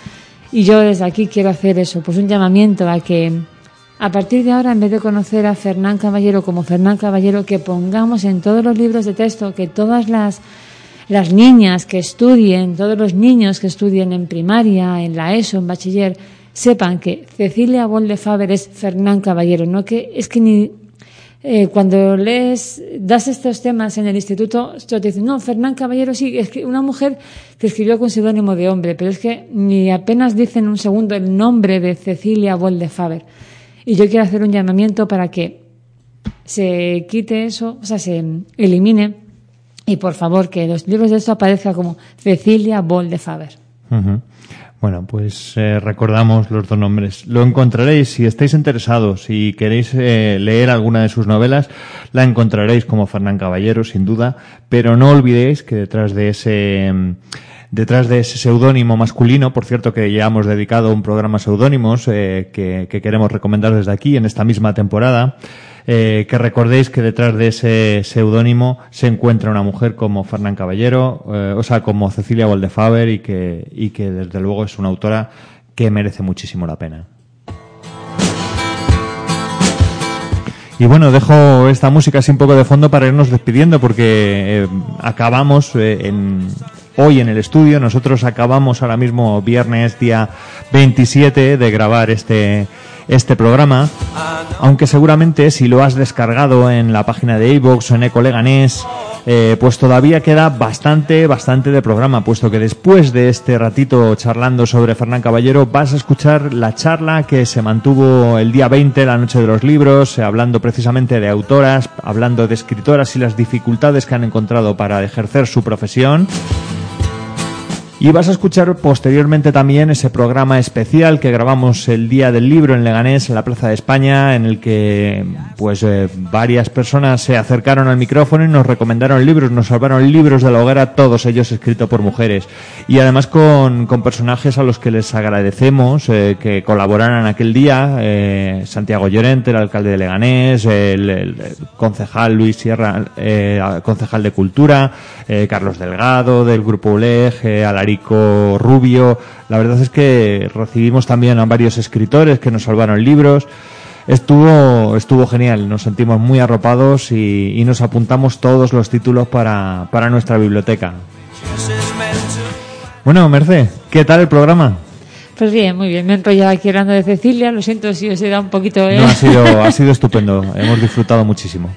y yo desde aquí quiero hacer eso, pues un llamamiento a que a partir de ahora, en vez de conocer a Fernán Caballero como Fernán Caballero, que pongamos en todos los libros de texto que todas las niñas que estudien, todos los niños que estudien en primaria, en la ESO, en bachiller, sepan que Cecilia Böhl de Faber es Fernán Caballero, no que es que ni... cuando das estos temas en el instituto, te dicen, no, Fernán Caballero, sí, es que una mujer que escribió con seudónimo de hombre, pero es que ni apenas dicen un segundo el nombre de Cecilia Böhl de Faber. Y yo quiero hacer un llamamiento para que se quite eso, o sea, se elimine, y por favor, que en los libros de esto aparezca como Cecilia Böhl de Faber. Uh-huh. Bueno, pues recordamos los dos nombres. Lo encontraréis, si estáis interesados y queréis leer alguna de sus novelas, la encontraréis como Fernán Caballero, sin duda, pero no olvidéis que detrás de ese seudónimo masculino, por cierto que ya hemos dedicado un programa a seudónimos que queremos recomendar desde aquí, en esta misma temporada, que recordéis que detrás de ese seudónimo se encuentra una mujer como Fernán Caballero, como Cecilia Böhl de Faber, y que desde luego es una autora que merece muchísimo la pena. Y bueno, dejo esta música así un poco de fondo para irnos despidiendo, porque acabamos hoy en el estudio. Nosotros acabamos ahora mismo, viernes día 27, de grabar este programa, aunque seguramente si lo has descargado en la página de iVoox o en Eco Leganés, pues todavía queda bastante de programa, puesto que después de este ratito charlando sobre Fernán Caballero vas a escuchar la charla que se mantuvo el día 20, la noche de los libros, hablando precisamente de autoras, hablando de escritoras y las dificultades que han encontrado para ejercer su profesión. Y vas a escuchar posteriormente también ese programa especial que grabamos el Día del Libro en Leganés, en la Plaza de España, en el que pues varias personas se acercaron al micrófono y nos recomendaron libros, nos salvaron libros de la hoguera, todos ellos escritos por mujeres. Y además con personajes a los que les agradecemos que colaboraran aquel día, Santiago Llorente, el alcalde de Leganés, el concejal Luis Sierra, concejal de Cultura, Carlos Delgado, del Grupo ULEG, Rico Rubio. La verdad es que recibimos también a varios escritores que nos salvaron libros. Estuvo genial, nos sentimos muy arropados y nos apuntamos todos los títulos para nuestra biblioteca. Bueno, Merced, ¿qué tal el programa? Pues bien, muy bien, me he enrollado aquí hablando de Cecilia, lo siento si os he dado un poquito... No, ha sido estupendo, hemos disfrutado muchísimo.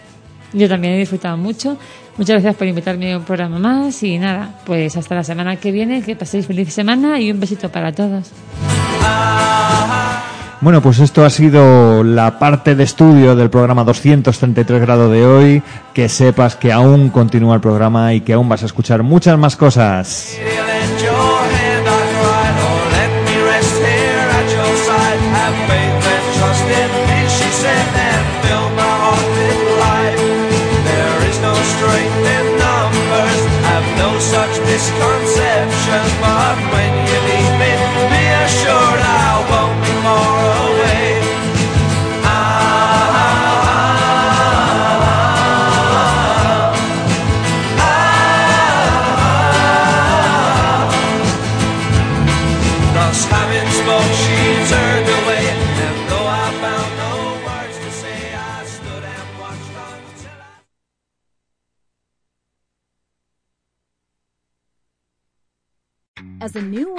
Yo también he disfrutado mucho. Muchas gracias por invitarme a un programa más. Y nada, pues hasta la semana que viene. Que paséis feliz semana y un besito para todos. Bueno, pues esto ha sido la parte de estudio del programa 233 grados de hoy. Que sepas que aún continúa el programa y que aún vas a escuchar muchas más cosas. Misconception, but when you leave me, be assured I won't be far away. Thus having spoke, she turned away, and though I found no words to say, I stood and watched until I... As a new